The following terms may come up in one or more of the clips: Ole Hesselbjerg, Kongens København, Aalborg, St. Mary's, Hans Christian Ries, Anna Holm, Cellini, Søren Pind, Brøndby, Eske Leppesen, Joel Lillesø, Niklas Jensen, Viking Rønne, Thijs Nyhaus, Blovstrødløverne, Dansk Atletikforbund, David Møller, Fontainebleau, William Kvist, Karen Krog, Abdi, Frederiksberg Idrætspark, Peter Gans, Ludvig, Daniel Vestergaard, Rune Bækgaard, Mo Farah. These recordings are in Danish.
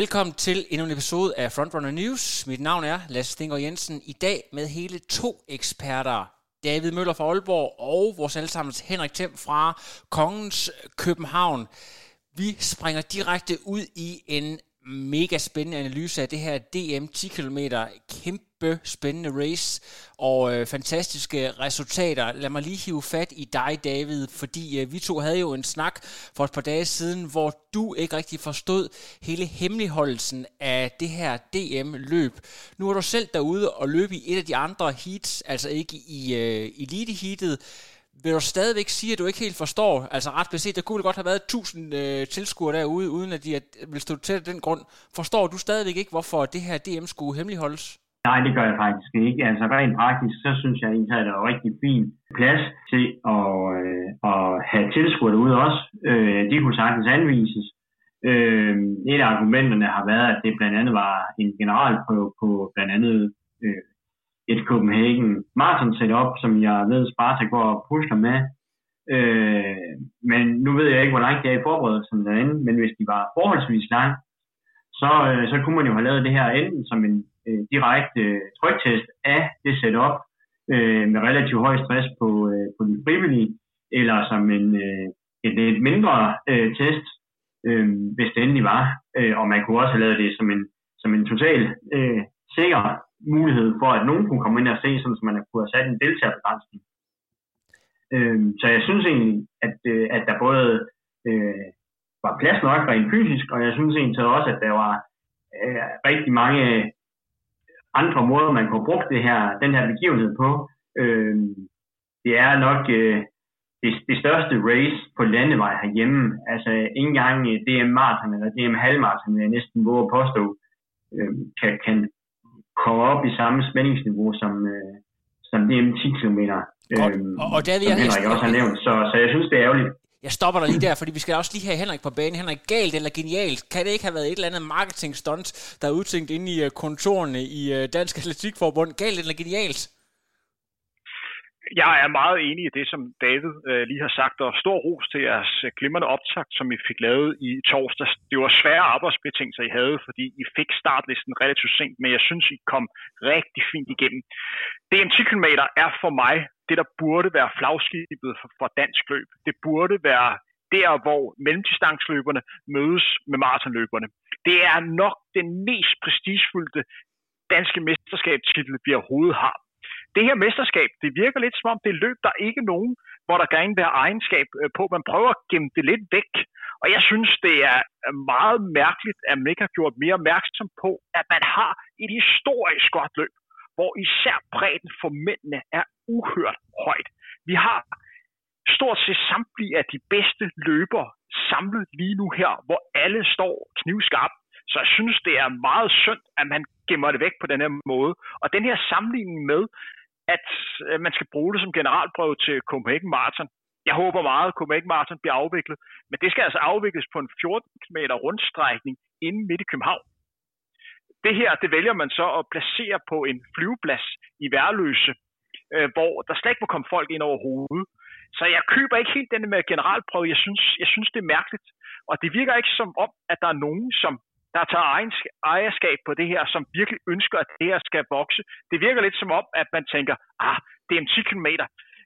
Velkommen til endnu en episode af Frontrunner News. Mit navn er Lasse Stenger Jensen. I dag med hele to eksperter. David Møller fra Aalborg og vores allesammens Henrik Thiem fra Kongens København. Vi springer direkte ud i en mega spændende analyse af det her DM 10 km. Kæmpe spændende race og fantastiske resultater. Lad mig lige hive fat i dig, David, fordi vi to havde jo en snak for et par dage siden, hvor du ikke rigtig forstod hele hemmeligholdelsen af det her DM-løb. Nu er du selv derude og løb i et af de andre heats, altså ikke i elite-heatet. Vil du stadigvæk sige, at du ikke helt forstår? Altså ret beset, der kunne godt have været 1000 tilskuere derude, uden at de ville stå til den grund. Forstår du stadigvæk ikke, hvorfor det her DM skulle hemmeligholdes? Nej, det gør jeg faktisk ikke. Altså rent praktisk, så synes jeg egentlig, at der er rigtig fin plads til at have tilskuere derude også. De kunne sagtens anvises. Et af argumenterne har været, at det blandt andet var en generalprøve på blandt andet et Copenhagen Marathon setup, som jeg ved, Sparta går og pusler med. Men nu ved jeg ikke, hvor langt det er i forberedelsen derinde, men hvis de var forholdsvis langt, så kunne man jo have lavet det her enten som en direkte tryktest af det setup med relativt høj stress på de frivillige, eller som en lidt mindre test, hvis det endelig var. Og man kunne også have lavet det som en total sikker mulighed for, at nogen kunne komme ind og se, sådan som man kunne have sat en deltagerbegrænsning. Så jeg synes egentlig, at der både var plads nok rent fysisk, og jeg synes egentlig også, at der var rigtig mange andre måder, man kunne bruge den her begivenhed på. Det er nok det største race på landevej herhjemme. Altså ikke engang DM marathon eller DM halvmarathon, vil jeg næsten våge at påstå, kan komme op i samme spændingsniveau som DM 10 km. Og der vil jeg også have nævnt, så jeg synes, det er ærgerligt. Jeg stopper dig lige der, fordi vi skal også lige have Henrik på banen. Henrik, galt eller genialt? Kan det ikke have været et eller andet marketingstunt, der er udtænkt inde i kontorerne i Dansk Atletikforbund? Galt eller genialt? Jeg er meget enig i det, som David lige har sagt, og stor ros til jeres glimrende optakt, som I fik lavet i torsdags. Det var svære arbejdsbetingelser, I havde, fordi I fik startlisten relativt sent, men jeg synes, I kom rigtig fint igennem. DM 10 km er for mig det, der burde være flagskibet for dansk løb. Det burde være der, hvor mellemdistanceløberne mødes med maratonløberne. Det er nok den mest prestigefyldte danske mesterskabstitel, vi overhovedet har. Det her mesterskab, det virker lidt som om, det løb der ikke nogen, hvor der gerne vil have egenskab på. Man prøver at gemme det lidt væk, og jeg synes, det er meget mærkeligt, at man ikke har gjort mere opmærksom på, at man har et historisk godt løb, hvor især bredden for mændene er uhørt højt. Vi har stort set samtlige af de bedste løbere samlet lige nu her, hvor alle står knivskarpt. Så jeg synes, det er meget synd, at man gemmer det væk på den her måde. Og den her sammenligning med, at man skal bruge det som generalprøve til Copenhagen Marathon. Jeg håber meget, at Copenhagen Marathon bliver afviklet. Men det skal altså afvikles på en 14 km rundstrækning inde midt i København. Det her, det vælger man så at placere på en flyveplads i Værløse, hvor der slet ikke må komme folk ind over hovedet. Så jeg køber ikke helt den med generalprøve. Jeg synes, det er mærkeligt. Og det virker ikke som om, at der er nogen, som der tager ejerskab på det her, som virkelig ønsker, at det her skal vokse. Det virker lidt som om, at man tænker, det er 10 km.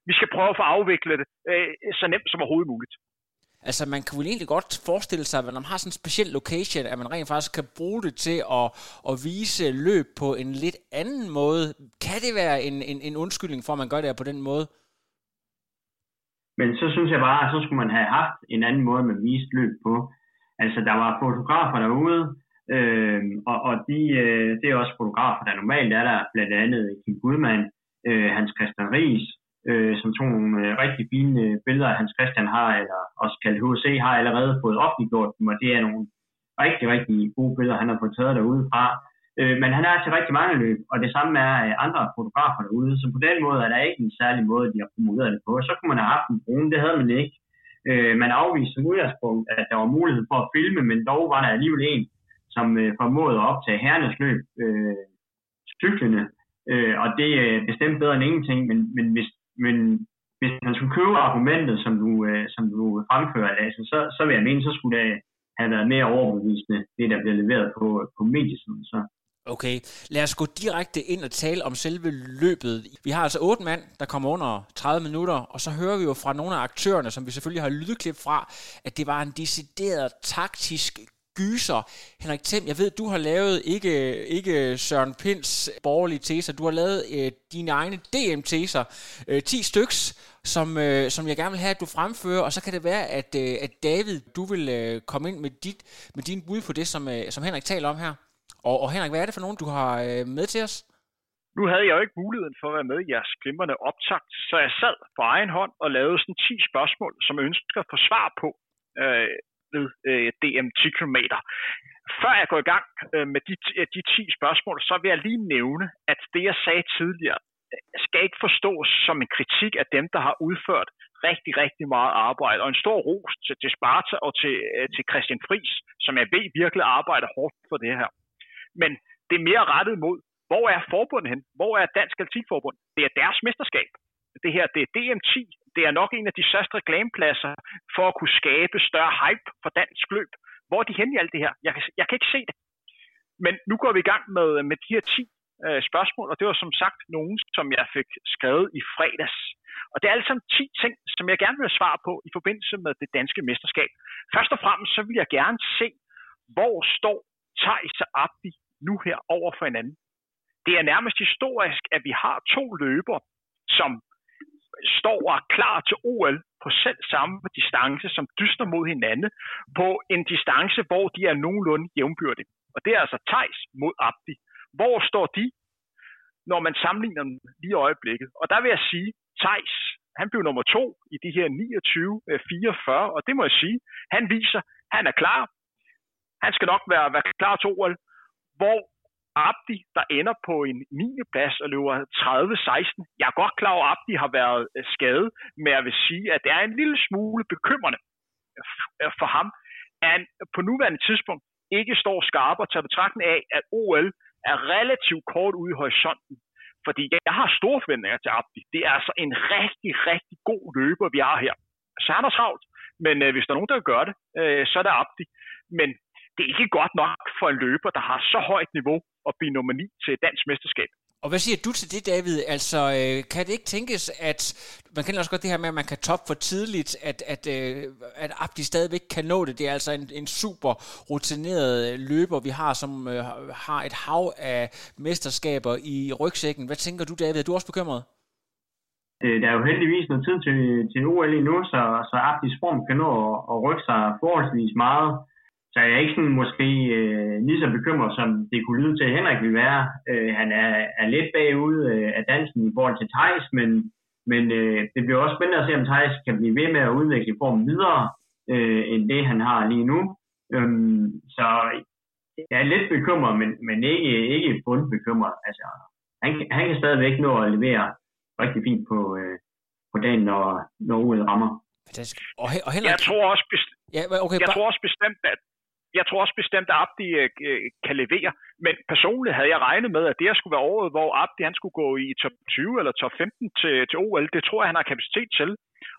Vi skal prøve at få afviklet det så nemt som overhovedet muligt. Altså, man kan vel egentlig godt forestille sig, at når man har sådan en speciel location, at man rent faktisk kan bruge det til at vise løb på en lidt anden måde. Kan det være en undskyldning for, at man gør det her på den måde? Men så synes jeg bare, at så skulle man have haft en anden måde, man viste løb på. Altså, der var fotografer derude, og det er også fotografer, der normalt er der, blandt andet Kim Gudmann, Hans Christian Ries, som tog nogle rigtig fine billeder, Hans Christian har, eller også kaldt HC, har allerede fået offentliggjort dem, og det er nogle rigtig, rigtig gode billeder, han har fået taget derude fra. Men han er til rigtig mange løb, og det samme er andre fotografer derude, så på den måde er der ikke en særlig måde, de har promoveret det på. Så kunne man have haft en brune, det havde man ikke. Man afviste som udgangspunkt, at der var mulighed for at filme, men dog var der alligevel en, som formåede at optage herrenes løb, cyklerne, og det er bestemt bedre end ingenting, men hvis man skulle købe argumentet, som du fremfører, altså, så vil jeg mene, så skulle der havde været mere overbevisende, det der bliver leveret på mediesiden. Så. Okay, lad os gå direkte ind og tale om selve løbet. Vi har altså 8 mand, der kommer under 30 minutter, og så hører vi jo fra nogle af aktørerne, som vi selvfølgelig har lydklip fra, at det var en decideret taktisk gyser. Henrik Thiem, jeg ved, du har lavet ikke Søren Pinds borgerlige teser, du har lavet dine egne DM-teser, 10 styks, som jeg gerne vil have, at du fremfører, og så kan det være, at David, du vil komme ind med din bud på det, som Henrik taler om her. Og Henrik, hvad er det for nogen, du har med til os? Nu havde jeg jo ikke muligheden for at være med i jeres glimrende optakt, så jeg sad på egen hånd og lavede sådan 10 spørgsmål, som jeg ønsker at få svar på ved DM 10 km. Før jeg går i gang med de 10 spørgsmål, så vil jeg lige nævne, at det jeg sagde tidligere, skal ikke forstås som en kritik af dem, der har udført rigtig, rigtig meget arbejde. Og en stor ros til Sparta og til Christian Friis, som jeg ved virkelig arbejder hårdt for det her. Men det er mere rettet mod, hvor er forbundet hen? Hvor er Dansk Atletikforbund? Det er deres mesterskab. Det her, det er DM10. Det er nok en af de største reklamepladser for at kunne skabe større hype for dansk løb. Hvor er de hen i alt det her? Jeg kan ikke se det. Men nu går vi i gang med de her 10 spørgsmål, og det var som sagt nogen, som jeg fik skrevet i fredags. Og det er altså 10 ting, som jeg gerne vil svare på i forbindelse med det danske mesterskab. Først og fremmest, så vil jeg gerne se, hvor står Thijs og Abdi nu her over for hinanden. Det er nærmest historisk, at vi har 2 løbere, som står og er klar til OL på selv samme distance, som dyster mod hinanden på en distance, hvor de er nogenlunde jævnbyrdige. Og det er altså Thijs mod Abdi. Hvor står de, når man sammenligner dem lige i øjeblikket? Og der vil jeg sige, Thijs, han blev nummer 2 i de her 29-44, og det må jeg sige, han viser, han er klar. Han skal nok være klar til OL, hvor Abdi, der ender på en 9. plads og løber 30-16. Jeg er godt klar over, at Abdi har været skadet, men jeg vil sige, at det er en lille smule bekymrende for ham, at han på nuværende tidspunkt ikke står skarp og tager betragtning af, at OL er relativt kort ude i horisonten. Fordi jeg har store forventninger til Abdi. Det er altså en rigtig, rigtig god løber, vi har her. Så han er travlt, men hvis der er nogen, der gør det, så er det Abdi. Men det er ikke godt nok for en løber, der har så højt niveau at blive nummer 9 til dansk mesterskab. Og hvad siger du til det, David? Altså, kan det ikke tænkes, at man kender også godt det her med, at man kan toppe for tidligt, at Abdi stadigvæk kan nå det? Det er altså en super rutineret løber, vi har, som har et hav af mesterskaber i rygsækken. Hvad tænker du, David? Er du også bekymret? Der er jo heldigvis noget tid til OL endnu, så Abdis form kan nå at rykke sig forholdsvis meget. Så jeg er ikke sådan måske lige så bekymret, som det kunne lyde til, at Henrik vil være. Han er lidt bagud af dansen i forhold til Thijs, men det bliver også spændende at se, om Thijs kan blive ved med at udvikle formen videre, end det han har lige nu. Så jeg er lidt bekymret, men ikke bundbekymret. Altså, han kan stadigvæk nå at levere rigtig fint på dagen, når OL rammer. Fantastisk. Og Henrik... Jeg tror også bestemt, at Abdi kan levere, men personligt havde jeg regnet med, at det her skulle være året, hvor Abdi han skulle gå i top 20 eller top 15 til OL. Det tror jeg, han har kapacitet til.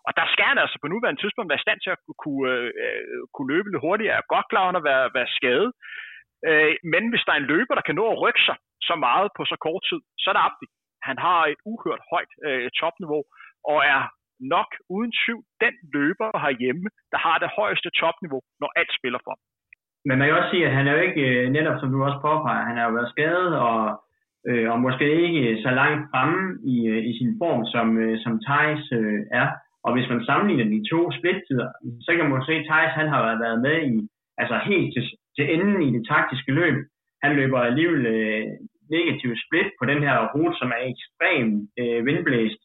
Og der skal han altså på nuværende tidspunkt være i stand til at kunne løbe lidt hurtigere. Jeg er godt klar, at han har været skadet. Men hvis der er en løber, der kan nå at rykke sig så meget på så kort tid, så er det Abdi. Han har et uhørt højt topniveau og er nok uden tvivl den løber herhjemme, der har det højeste topniveau, når alt spiller for. Men man kan også sige, at han er jo ikke, netop som du også påpeger, han har jo været skadet og måske ikke så langt fremme i sin form, som Thijs er. Og hvis man sammenligner de 2 splittider, så kan man se, at Thijs han har været med i, altså helt til enden i det taktiske løb. Han løber alligevel negativ split på den her rute, som er ekstremt vindblæst.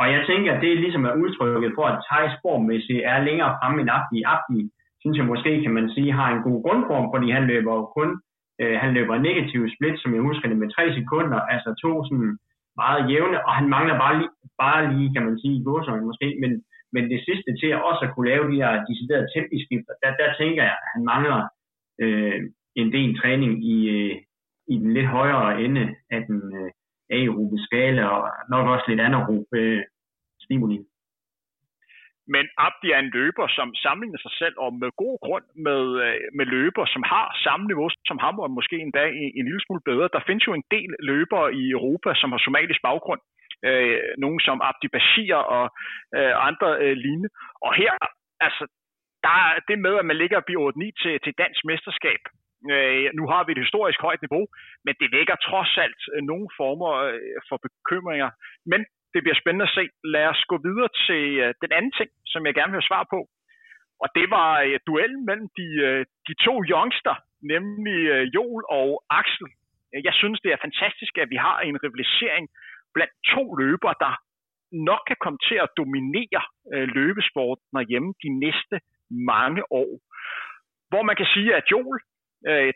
Og jeg tænker, at det ligesom er udtrykket for, at Thijs formmæssigt er længere fremme end Abdi. Synes jeg måske, kan man sige, har en god grundform, fordi han løber jo kun negativ split, som jeg husker det, med 3 sekunder, altså 2 sådan meget jævne, og han mangler bare lige kan man sige, i gåsøjne måske, men det sidste til at også kunne lave de her deciderede temposkifter, der tænker jeg, at han mangler en del træning i den lidt højere ende af den aerobe skala, og nok også lidt anaerobe stimuli. Men Abdi er en løber, som sammenligner sig selv, og med god grund med løber, som har samme niveau som ham, og måske endda en lille smule bedre. Der findes jo en del løbere i Europa, som har somalisk baggrund. Nogle som Abdi Bashir og andre lignende. Og her, altså, der er det med, at man ligger og bliver 8-9 til dansk mesterskab. Nu har vi et historisk højt niveau, men det vækker trods alt nogle former for bekymringer. Men det bliver spændende at se. Lad os gå videre til den anden ting, som jeg gerne vil have svar på. Og det var duellen mellem de to youngster, nemlig Joel og Axel. Jeg synes, det er fantastisk, at vi har en rivalisering blandt to løbere, der nok kan komme til at dominere løbesporten derhjemme de næste mange år. Hvor man kan sige, at Joel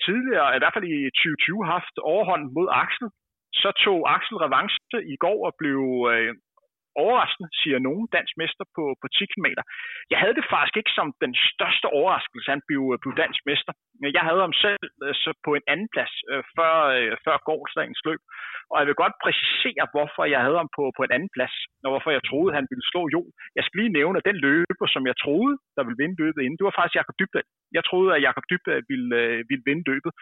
tidligere, i hvert fald i 2020, haft overhånd mod Axel. Så tog Axel revanche i går og blev overraskende, siger nogen, dansk mester på 10 km. Jeg havde det faktisk ikke som den største overraskelse, han blev dansk mester. Jeg havde ham selv så på en anden plads før gårdsdagens løb. Og jeg vil godt præcisere, hvorfor jeg havde ham på en anden plads, og hvorfor jeg troede, han ville slå Joel. Jeg skal lige nævne, at den løber, som jeg troede, der ville vinde løbet inden, det var faktisk Jakob Dybøl. Jeg troede, at Jakob Dybdal ville vinde løbet.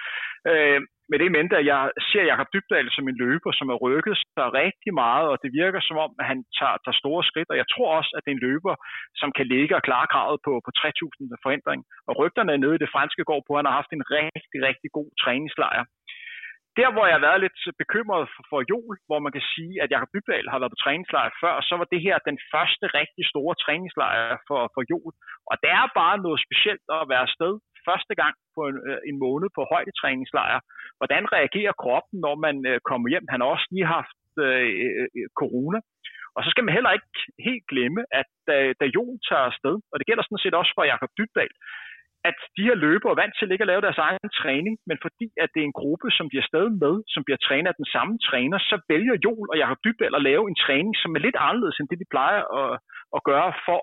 Men det mente, at jeg ser Jakob Dybdal som en løber, som har rykket sig rigtig meget, og det virker som om, at han tager store skridt, og jeg tror også, at det er en løber, som kan ligge og klare kravet på 3.000 forhindring. Og rygterne nede i det franske går på, at han har haft en rigtig, rigtig god træningslejr. Der, hvor jeg har været lidt bekymret for Joel, hvor man kan sige, at Jakob Dybdal har været på træningslejr før, så var det her den første rigtig store træningslejr for Joel. Og det er bare noget specielt at være afsted første gang på en måned på højdetræningslejr. Hvordan reagerer kroppen, når man kommer hjem? Han har også lige haft corona. Og så skal man heller ikke helt glemme, at da Joel tager afsted, og det gælder sådan set også for Jakob Dybdal, at de her løbere er vant til ikke at lave deres egen træning, men fordi at det er en gruppe, som de er stadig med, som bliver trænet af den samme træner, så vælger Joel og Jakob Dybdal at lave en træning, som er lidt anderledes end det, de plejer at gøre, for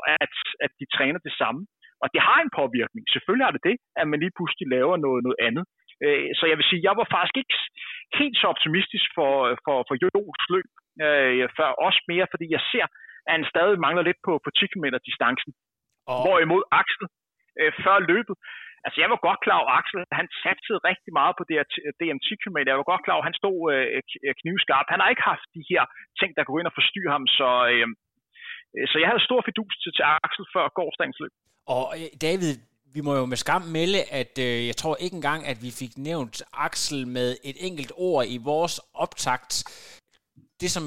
at de træner det samme. Og det har en påvirkning. Selvfølgelig har det det, at man lige pludselig laver noget andet. Så jeg vil sige, at jeg var faktisk ikke helt så optimistisk for Joels løb før, også mere, fordi jeg ser, at han stadig mangler lidt på 10 km-distancen. Hvorimod Axel før løbet. Altså, jeg var godt klar over, Axel, han satsede rigtig meget på det her DM 10 km. Jeg var godt klar over, han stod knivskarp. Han har ikke haft de her ting, der går ind og forstyrre ham, så jeg havde stor fidus til Axel før gårdsdagens løb. Og David, vi må jo med skam melde, at jeg tror ikke engang, at vi fik nævnt Axel med et enkelt ord i vores optakt. Det, som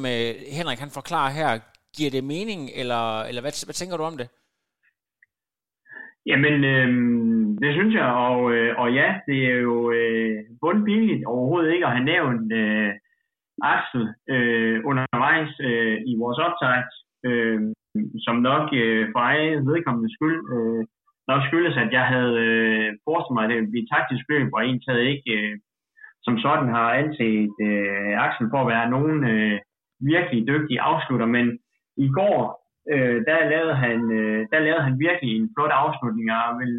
Henrik han forklarer her, giver det mening, eller hvad tænker du om det? Jamen, det synes jeg, og ja, det er jo bundbilligt overhovedet ikke at have nævnt Axel undervejs i vores optakt, som nok for egen vedkommende skyld nok skyldes, at jeg havde forestillet mig, at det ville blive taktisk løb, og en taget ikke som sådan har anset Axel for at være nogen virkelig dygtige afslutter, men i går der lavede han virkelig en flot afslutning, og jeg vil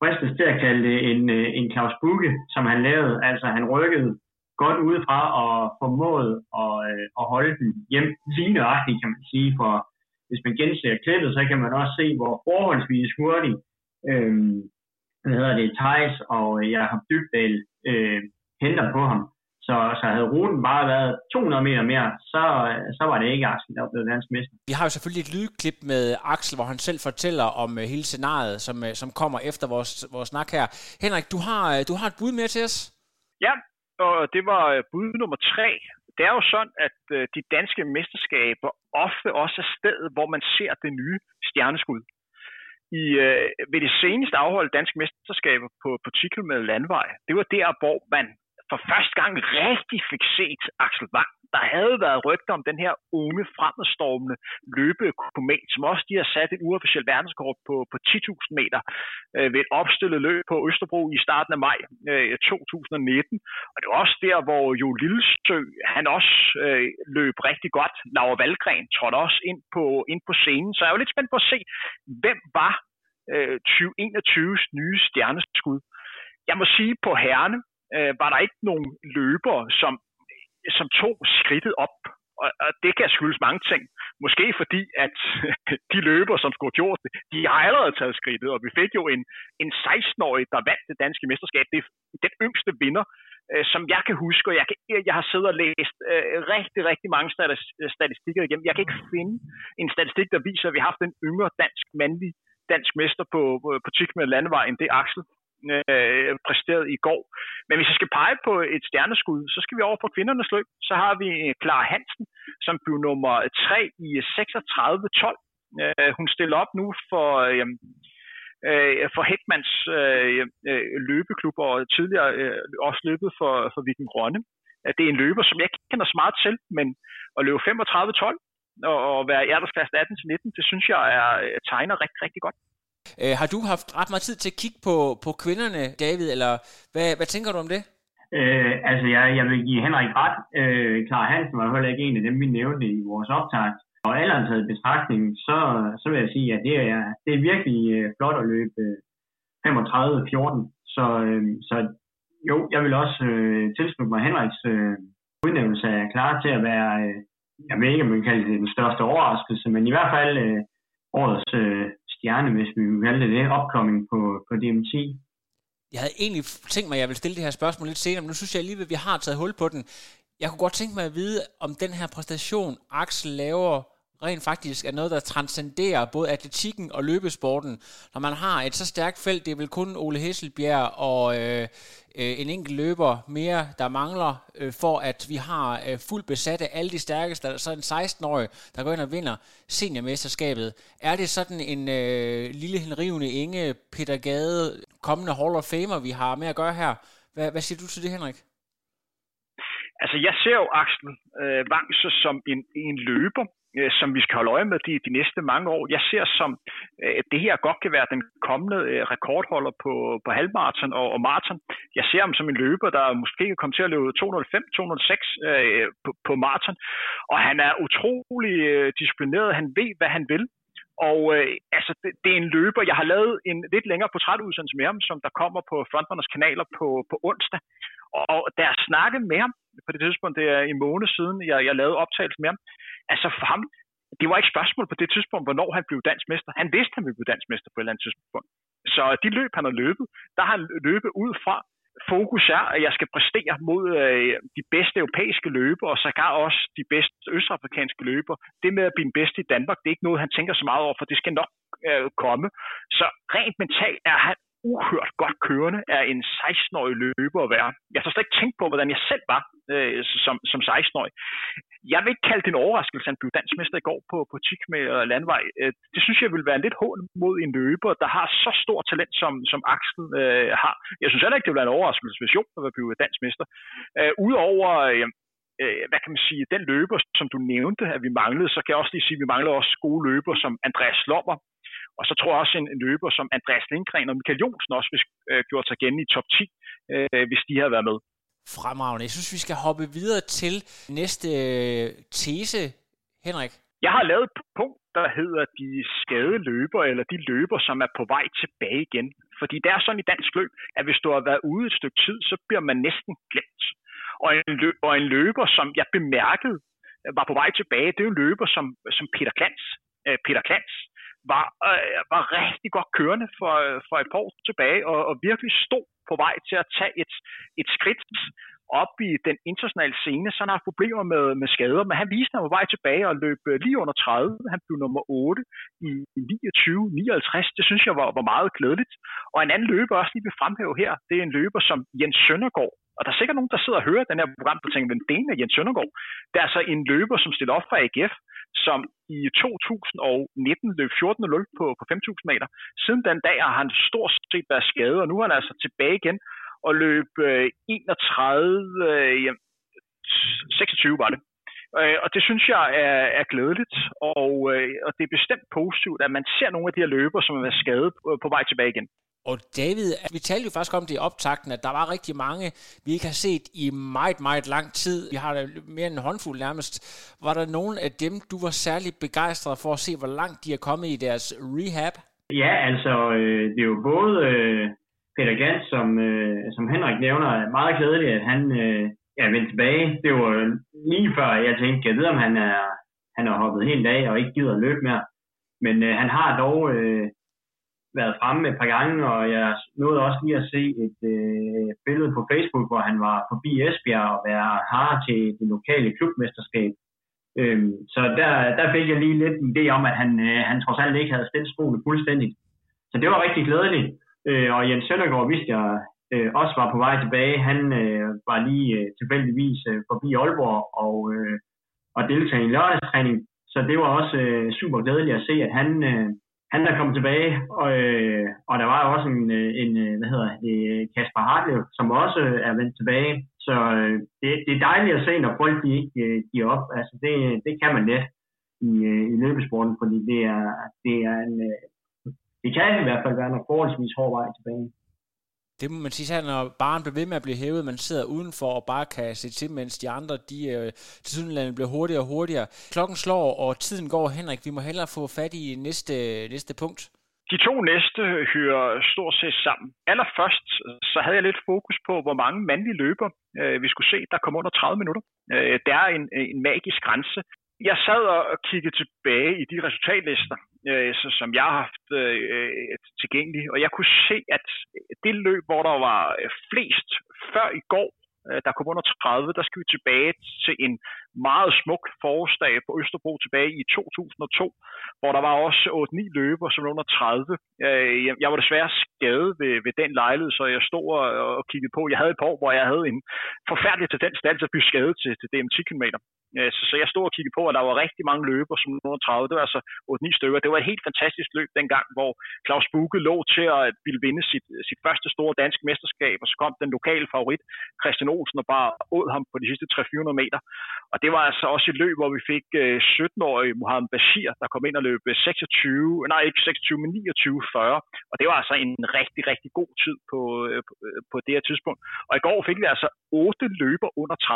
fristes til at kalde det en Claus Buke, som han lavede. Altså, han rykkede godt udefra og formåede at holde den hjem sideagtigt, kan man sige. For hvis man genser klippet, så kan man også se, hvor forholdsvis hurtigt Thijs og Jakob Dybdal henter på ham. Så havde ruten bare været 200 meter mere, så var det ikke Axel, der var blevet dansk mester. Vi har jo selvfølgelig et lydklip med Axel, hvor han selv fortæller om hele scenariet, som kommer efter vores snak her. Henrik, du har et bud mere til os? Ja, og det var bud nummer 3. Det er jo sådan, at de danske mesterskaber ofte også er stedet, hvor man ser det nye stjerneskud. Ved det seneste afholdt danske mesterskaber på 10 km landvej, det var der, hvor man for første gang rigtig fik set Axel Vang. Der havde været rygter om den her unge, fremadstormende løbekomet, som også de har sat et uofficielt verdenskort på 10.000 meter ved et opstillet løb på Østerbro i starten af maj 2019. Og det var også der, hvor Joel Lillesø, han også løb rigtig godt. Laura Valgren trådte også ind på scenen. Så jeg var lidt spændt på at se, hvem var 2021's nye stjerneskud. Jeg må sige på herrene, var der ikke nogen løbere, som tog skridtet op Og det kan skyldes mange ting. Måske fordi, at de løbere, som skulle gjort det, de har allerede taget skridtet, og vi fik jo en 16-årig, der vandt det danske mesterskab. Det er den yngste vinder, som jeg kan huske, og jeg har siddet og læst rigtig, rigtig mange statistikker igennem. Jeg kan ikke finde en statistik, der viser, at vi har haft en yngre mandlig dansk mester på Tikman med landevejen. Det er Axel præsteret i går. Men hvis jeg skal pege på et stjerneskud, så skal vi over på kvindernes løb. Så har vi Klara Hansen, som blev nummer 3 i 36.12. Hun stiller op nu for Hetmans løbeklub og tidligere også løbet for Viking Rønne. Det er en løber, som jeg ikke kender så meget til, men at løbe 35.12 og være i aldersklasse 18-19, det synes jeg tegner rigtig, rigtig godt. Har du haft ret meget tid til at kigge på kvinderne, David, eller hvad tænker du om det? Jeg vil give Henrik ret. Klara Hansen var heller ikke en af dem, vi nævnte i vores optakt. Og alderen taget i betragtning, så vil jeg sige, at det er virkelig flot at løbe 35-14. Så jo, jeg vil også tilslutte mig Henriks udnævnelse af Klara til at være, jeg ved ikke, om man kan kalde det den største overraskelse, men i hvert fald årets stjerne, hvis vi vil kalde det opkoming på DM10. Jeg havde egentlig tænkt mig, at jeg ville stille det her spørgsmål lidt senere, men nu synes jeg alligevel, at vi har taget hul på den. Jeg kunne godt tænke mig at vide, om den her præstation, Axel laver, rent faktisk er noget, der transcenderer både atletikken og løbesporten. Når man har et så stærkt felt, det er vel kun Ole Hesselbjerg og en enkelt løber mere, der mangler, for at vi har fuldt besat af alle de stærkeste. Så en 16-årig, der går ind og vinder seniormesterskabet. Er det sådan en lille henrivende Inge, Peter Gade, kommende Hall of Famer, vi har med at gøre her? Hvad siger du til det, Henrik? Altså, jeg ser jo Axel Vang som en løber, som vi skal holde øje med de næste mange år. Jeg ser som, at det her godt kan være den kommende rekordholder på halvmarathon og marathon. Jeg ser ham som en løber, der måske kan komme til at løbe 205-206 på marathon. Og han er utrolig disciplineret. Han ved, hvad han vil. Og det er en løber. Jeg har lavet en lidt længere portrætudsendelse med ham, som der kommer på Frontrunners kanaler på onsdag. Og da jeg snakkede med ham, på det tidspunkt, det er en måned siden, jeg lavede optagelsen med ham, altså for ham, det var ikke spørgsmål på det tidspunkt, hvornår han blev dansk mester. Han vidste, at han ville blive dansk mester på et eller andet tidspunkt. Så de løb, han har løbet, der har han løbet ud fra, fokus er, at jeg skal præstere mod de bedste europæiske løbere, og sågar også de bedste østafrikanske løbere. Det med at blive den bedste i Danmark, det er ikke noget, han tænker så meget over, for det skal nok komme. Så rent mentalt er han uhørt godt kørende er en 16-årig løber at være. Jeg har så slet ikke tænkt på, hvordan jeg selv var som 16-årig. Jeg vil ikke kalde det en overraskelse, at han blev dansk mester i går på Tikme og landvej. Det synes jeg ville være lidt hån mod en løber, der har så stor talent, som Axel har. Jeg synes heller ikke, det ville være en overraskelse, hvis Jonas var blevet dansk mester. Udover hvad kan man sige, den løber, som du nævnte, at vi manglede, så kan jeg også lige sige, at vi mangler også gode løber, som Andreas Lommer. Og så tror jeg også, en løber som Andreas Lindgren og Michael Jonsen også vil gjort sig igen i top 10, hvis de havde været med. Fremragende. Jeg synes, vi skal hoppe videre til næste tese, Henrik. Jeg har lavet et punkt, der hedder de skadede løbere, eller de løbere, som er på vej tilbage igen. Fordi det er sådan i dansk løb, at hvis du har været ude et stykke tid, så bliver man næsten glemt. Og en løber, som jeg bemærkede, var på vej tilbage, det er jo en løber som Peter Kantz. Peter Kantz var rigtig godt kørende for et par år tilbage, og virkelig stod på vej til at tage et skridt op i den internationale scene. Så han har problemer med skader, men han viste, at han var vej tilbage og løb lige under 30. Han blev nummer 8 i 29.59. Det synes jeg var meget glædeligt. Og en anden løber, også lige vil fremhæve her, det er en løber som Jens Søndergaard. Og der er sikkert nogen, der sidder og hører den her program, og tænker, hvem delen af Jens Søndergaard? Der er så en løber, som stiller op for AGF, som i 2019 løb 14.0 på 5.000 meter. Siden den dag har han stort set været skadet, og nu er han altså tilbage igen og løb 26 var det. Og det synes jeg er glædeligt, og det er bestemt positivt, at man ser nogle af de her løbere, som har været skadet på vej tilbage igen. Og David, vi talte jo faktisk om det i optakten, at der var rigtig mange, vi ikke har set i meget, meget lang tid. Vi har da mere end en håndfuld nærmest. Var der nogen af dem, du var særligt begejstret for at se, hvor langt de er kommet i deres rehab? Ja, altså, det er jo både Peter Gans, som Henrik nævner, er meget glædeligt, at han jeg vendte tilbage. Det var lige før, jeg tænkte, jeg ved, om han er hoppet helt af og ikke gider at løbe mere. Men han har dog været fremme et par gange, og jeg nåede også lige at se et billede på Facebook, hvor han var forbi Esbjerg og var her til det lokale klubmesterskab. Så der fik jeg lige lidt en idé om, at han trods alt ikke havde stillet skoene fuldstændigt. Så det var rigtig glædeligt. Og Jens Søndergaard vidste jeg også var på vej tilbage. Han var lige tilfældigvis forbi Aalborg og deltog i lørdagstræning. Så det var også super glædeligt at se, at han der kom tilbage, og der var også en Kasper Hartlev, som også er vendt tilbage. Så det er dejligt at se, når folk de ikke giver op. Altså det kan man let i løbesporten, fordi det kan i hvert fald være en forholdsvis hård vej tilbage. Det må man sige, at når barnet bliver ved med at blive hævet, man sidder udenfor og bare kan se til, mens de andre, de tilsyneladende bliver hurtigere og hurtigere. Klokken slår, og tiden går, Henrik. Vi må hellere få fat i næste punkt. De to næste hører stort set sammen. Allerførst, så havde jeg lidt fokus på, hvor mange mandlige løber vi skulle se, der kom under 30 minutter. Der er en magisk grænse. Jeg sad og kiggede tilbage i de resultatlister, som jeg har haft tilgængelige, og jeg kunne se, at det løb, hvor der var flest før i går, der kom under 30, der skal vi tilbage til en meget smuk forårsdag på Østerbro tilbage i 2002, hvor der var også 8-9 løber, som var under 30. Jeg var desværre skadet ved den lejlighed, så jeg stod og kiggede på. Jeg havde et par år, hvor jeg havde en forfærdelig tendens til at blive skadet til DM 10 km. Så jeg stod og kiggede på, at der var rigtig mange løber, som var under 30. Det var altså 8-9 stykker. Det var et helt fantastisk løb dengang, hvor Claus Buke lå til at ville vinde sit første store danske mesterskab, og så kom den lokale favorit, Christian Olsen, og bare åd ham på de sidste 300-400 meter. Og det var altså også et løb, hvor vi fik 17-årige Mohamed Bashir, der kom ind og løb 29.40. Og det var altså en rigtig, rigtig god tid på det her tidspunkt. Og i går fik vi altså 8 løber under 30.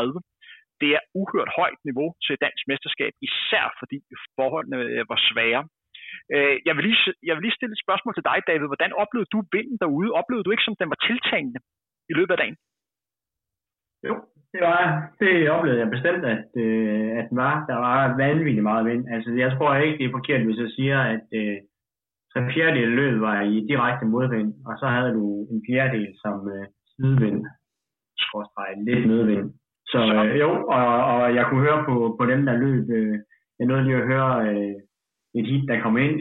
Det er uhørt højt niveau til dansk mesterskab, især fordi forholdene var svære. Jeg vil lige stille et spørgsmål til dig, David. Hvordan oplevede du vinden derude? Oplevede du ikke, som den var tiltagende i løbet af dagen? Jo, det oplevede jeg bestemt, at den var. Der var vanvittigt meget vind. Altså, jeg tror ikke, det er forkert, hvis jeg siger, at 3/4 løbet var i direkte modvind, og så havde du en 4/4 som sidevind, lidt medvind. Så jo, og jeg kunne høre på dem, der løb. Jeg nåede lige at høre et hit, der kom ind,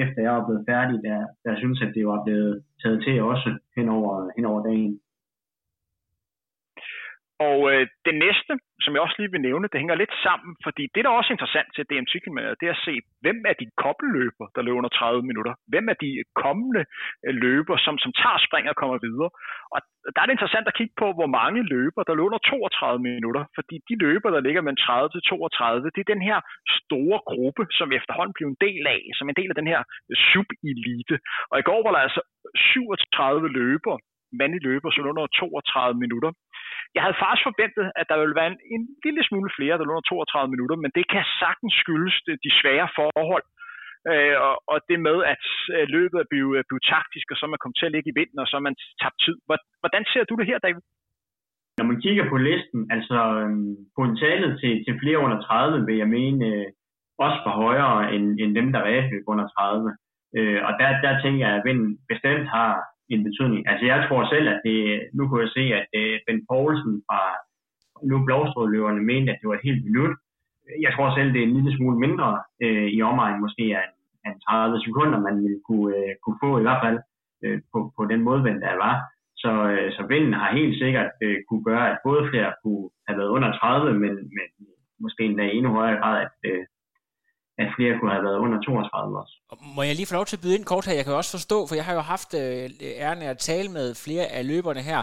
efter jeg var blevet færdig, der synes, at det var blevet taget til også hen over dagen. Og det næste, som jeg også lige vil nævne, det hænger lidt sammen, fordi det, der er også interessant til DM 10 km, det er at se, hvem er de kobbelløber, der løber under 30 minutter? Hvem er de kommende løber, som tager spring og kommer videre? Og der er det interessant at kigge på, hvor mange løber, der løber under 32 minutter, fordi de løber, der ligger mellem 30-32, det er den her store gruppe, som efterhånden bliver en del af, som en del af den her sub-elite. Og i går var der altså 37 løber, mandlige løber, som under 32 minutter. Jeg havde faktisk forventet, at der ville være en lille smule flere, der lå under 32 minutter, men det kan sagtens skyldes de svære forhold, og det med, at løbet er blevet taktisk, og så man kom til at ligge i vinden, og så man tabt tid. Hvordan ser du det her, David? Når man kigger på listen, altså potentialet til flere under 30, vil jeg mene også for højere end dem, der reelt løb under 30. Og der tænker jeg, at vinden bestemt har en betydning. Altså jeg tror selv, at nu kunne jeg se, at Ben Poulsen fra nu Blovstrødløverne mente, at det var et helt minut. Jeg tror selv, det er en lille smule mindre i omegn, måske af 30 sekunder, man ville kunne få i hvert fald på den modvind, der var. Så vinden har helt sikkert kunne gøre, at både flere kunne have været under 30, men måske endda i endnu højere grad, at flere kunne have været under 32 også. Må jeg lige få lov til at byde ind kort her? Jeg kan jo også forstå, for jeg har jo haft æren at tale med flere af løberne her,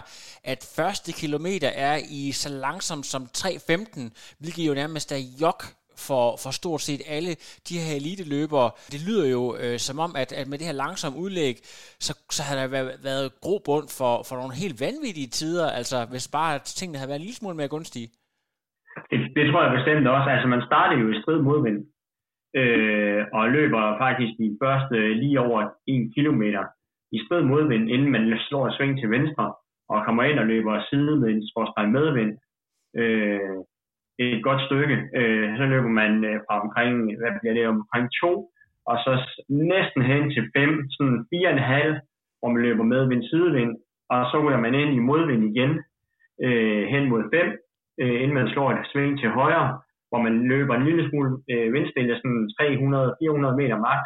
at første kilometer er i så langsomt som 3.15, hvilket jo nærmest er jok for stort set alle de her eliteløbere. Det lyder jo som om, at med det her langsomme udlæg, så har der været grobund for nogle helt vanvittige tider, altså hvis bare tingene havde været en lille smule mere gunstige. Det tror jeg bestemt også. Altså man startede jo i strid modvind, og løber faktisk de første lige over 1 kilometer i strid modvind, inden man slår et sving til venstre, og kommer ind og løber side med en skråstreg medvind, et godt stykke. Så løber man fra omkring, hvad bliver det, omkring 2, og så næsten hen til 5, sådan 4,5, hvor man løber med ved en sidevind, og så ryger man ind i modvind igen, hen mod 5, inden man slår et sving til højre, hvor man løber en lille smule vindstille, sådan 300-400 meter max,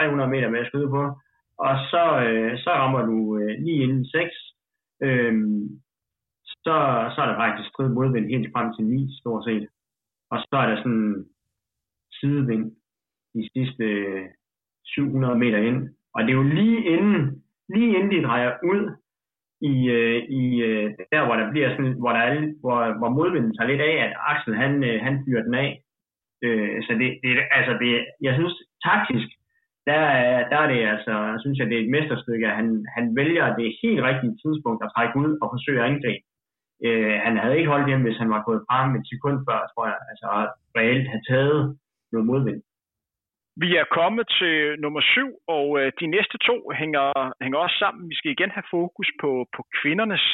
300 meter med at skyde på, og så rammer du lige inden 6, så er der faktisk strid modvind helt frem til 9 stort set. Og så er der sådan sidevind de sidste 700 meter ind. Og det er jo lige inden de drejer ud i der, hvor der bliver sådan, hvor modvinden tager lidt af, at Axel han fyrer den af. Så det, jeg synes taktisk, der er det altså, synes jeg, det er et mesterstykke. Han vælger det helt rigtige tidspunkt at trække ud og forsøge at angribe. Han havde ikke holdt hjem, hvis han var gået frem et sekund før, tror jeg. Altså reelt havde taget noget modvind. Vi er kommet til nummer 7, og de næste to hænger også sammen. Vi skal igen have fokus på kvindernes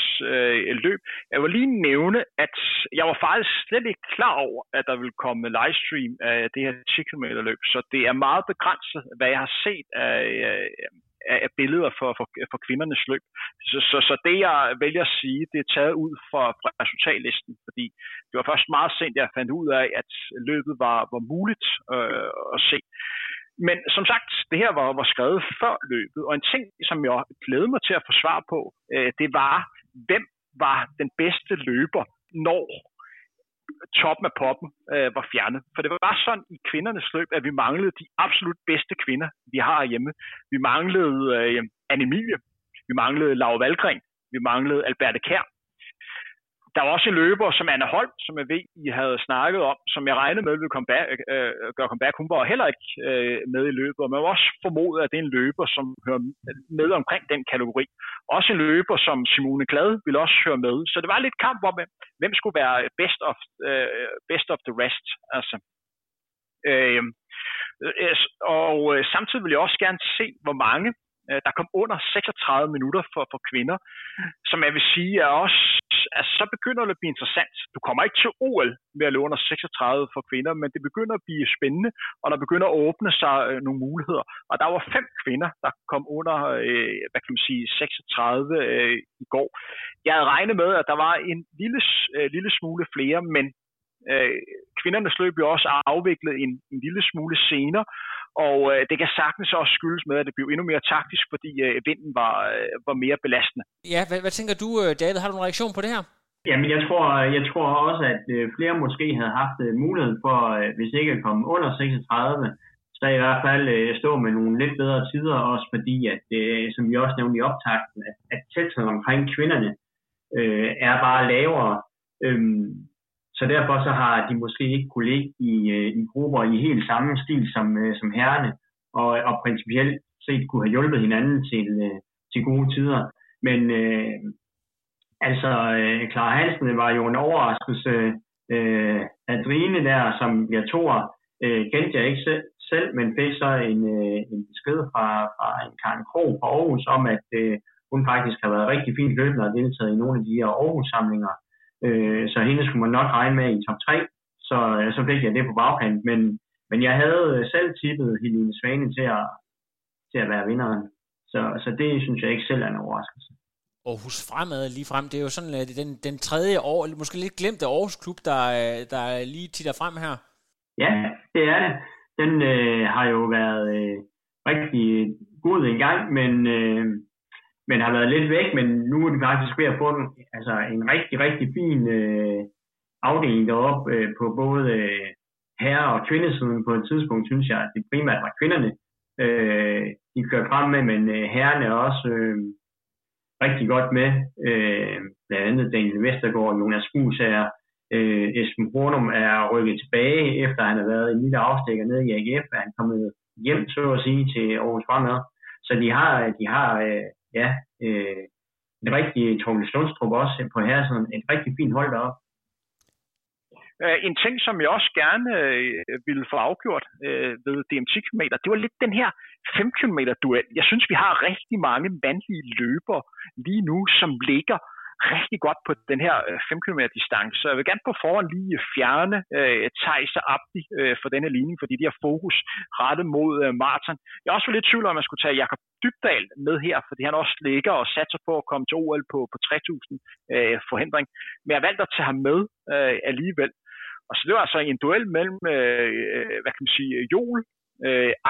løb. Jeg vil lige nævne, at jeg var faktisk slet ikke klar over, at der ville komme livestream af det her 10 km løb. Så det er meget begrænset, hvad jeg har set af billeder for kvindernes løb. Så det, jeg vælger at sige, det er taget ud fra resultatlisten, fordi det var først meget sent, jeg fandt ud af, at løbet var muligt at se. Men som sagt, det her var skrevet før løbet, og en ting, som jeg glædede mig til at få svar på, det var, hvem var den bedste løber, når toppen af poppen var fjernet. For det var sådan i kvindernes løb, at vi manglede de absolut bedste kvinder, vi har hjemme. Vi manglede Anna Emilie, vi manglede Laura Valgren, vi manglede Alberte Kær. Der var også løbere som Anna Holm, som jeg ved, I havde snakket om, som jeg regnede med ville gøre comeback. Hun var heller ikke med i løbet, og man var også formodet, at det er en løber, som hører med omkring den kategori. Også en løber som Simone Glade ville også høre med. Så det var lidt kamp om, hvem skulle være best of the rest. Altså. Og samtidig ville jeg også gerne se, hvor mange der kom under 36 minutter for kvinder, som jeg vil sige er også, altså så begynder det at blive interessant. Du kommer ikke til OL med at løbe under 36 for kvinder, men det begynder at blive spændende, og der begynder at åbne sig nogle muligheder. Og der var 5 kvinder, der kom under, hvad kan man sige, 36 i går. Jeg havde regnet med, at der var en lille smule flere, men kvindernes løb blev også afviklet en lille smule senere, og det kan sagtens også skyldes med, at det blev endnu mere taktisk, fordi vinden var mere belastende. Ja, hvad tænker du, David? Har du en reaktion på det her? Jamen, jeg tror også, at flere måske havde haft mulighed for, hvis ikke at komme under 36, så i hvert fald stå med nogle lidt bedre tider, også fordi, at, som vi også nævnte i optakten, at tætheden omkring kvinderne er bare lavere. Så derfor så har de måske ikke kunne ligge i grupper i helt samme stil som herrene, og principielt set kunne have hjulpet hinanden til gode tider. Men Klara Hansen var jo en overraskelse Adrine der, som jeg tog, kendte jeg ikke selv, men fik så en besked fra en Karen Krog fra Aarhus om, at hun faktisk har været rigtig fint løbende og deltaget i nogle af de her Aarhus-samlinger. Så hende skulle man nok regne med i top 3, så fik jeg det på bagkant. Men jeg havde selv tippet Helene Svane til at være vinderen, så det synes jeg ikke selv er en overraskelse. Aarhus Fremad lige frem, det er jo sådan den tredje år, måske lidt glemte Aarhus Klub, der lige titter frem her. Ja, det er det. Den har jo været rigtig god engang, men har været lidt væk, men nu er det faktisk ved at få en rigtig, rigtig fin afdeling deroppe på både herre- og kvindesiden. På et tidspunkt synes jeg, at det primært var kvinderne, de kører frem med, men herrerne er også rigtig godt med. Blandt andet Daniel Vestergaard, Jonas Husager, Esben Hornum er rykket tilbage, efter han har været en lille afstikker nede i AGF, og han er kommet hjem, så at sige, til Aarhus Fremad. Så de har en rigtig Torkel Sundstrup også på her, sådan et rigtig fint hold deroppe. En ting, som jeg også gerne ville få afgjort ved DM 10 km, det var lidt den her 5 km duel. Jeg synes, vi har rigtig mange mandlige løbere lige nu, som ligger rigtig godt på den her 5 km distance. Så jeg vil gerne på forhånd lige fjerne Thijs og Abdi for den her ligning, fordi de har fokus rettet mod maraton. Jeg er også lidt tvivl om, at man skulle tage Jakob Dybøl med her, fordi han også ligger og satser på at komme til OL på 3.000 forhindring. Men jeg valgte at tage ham med alligevel. Og så det var altså en duel mellem, hvad kan man sige, Joel,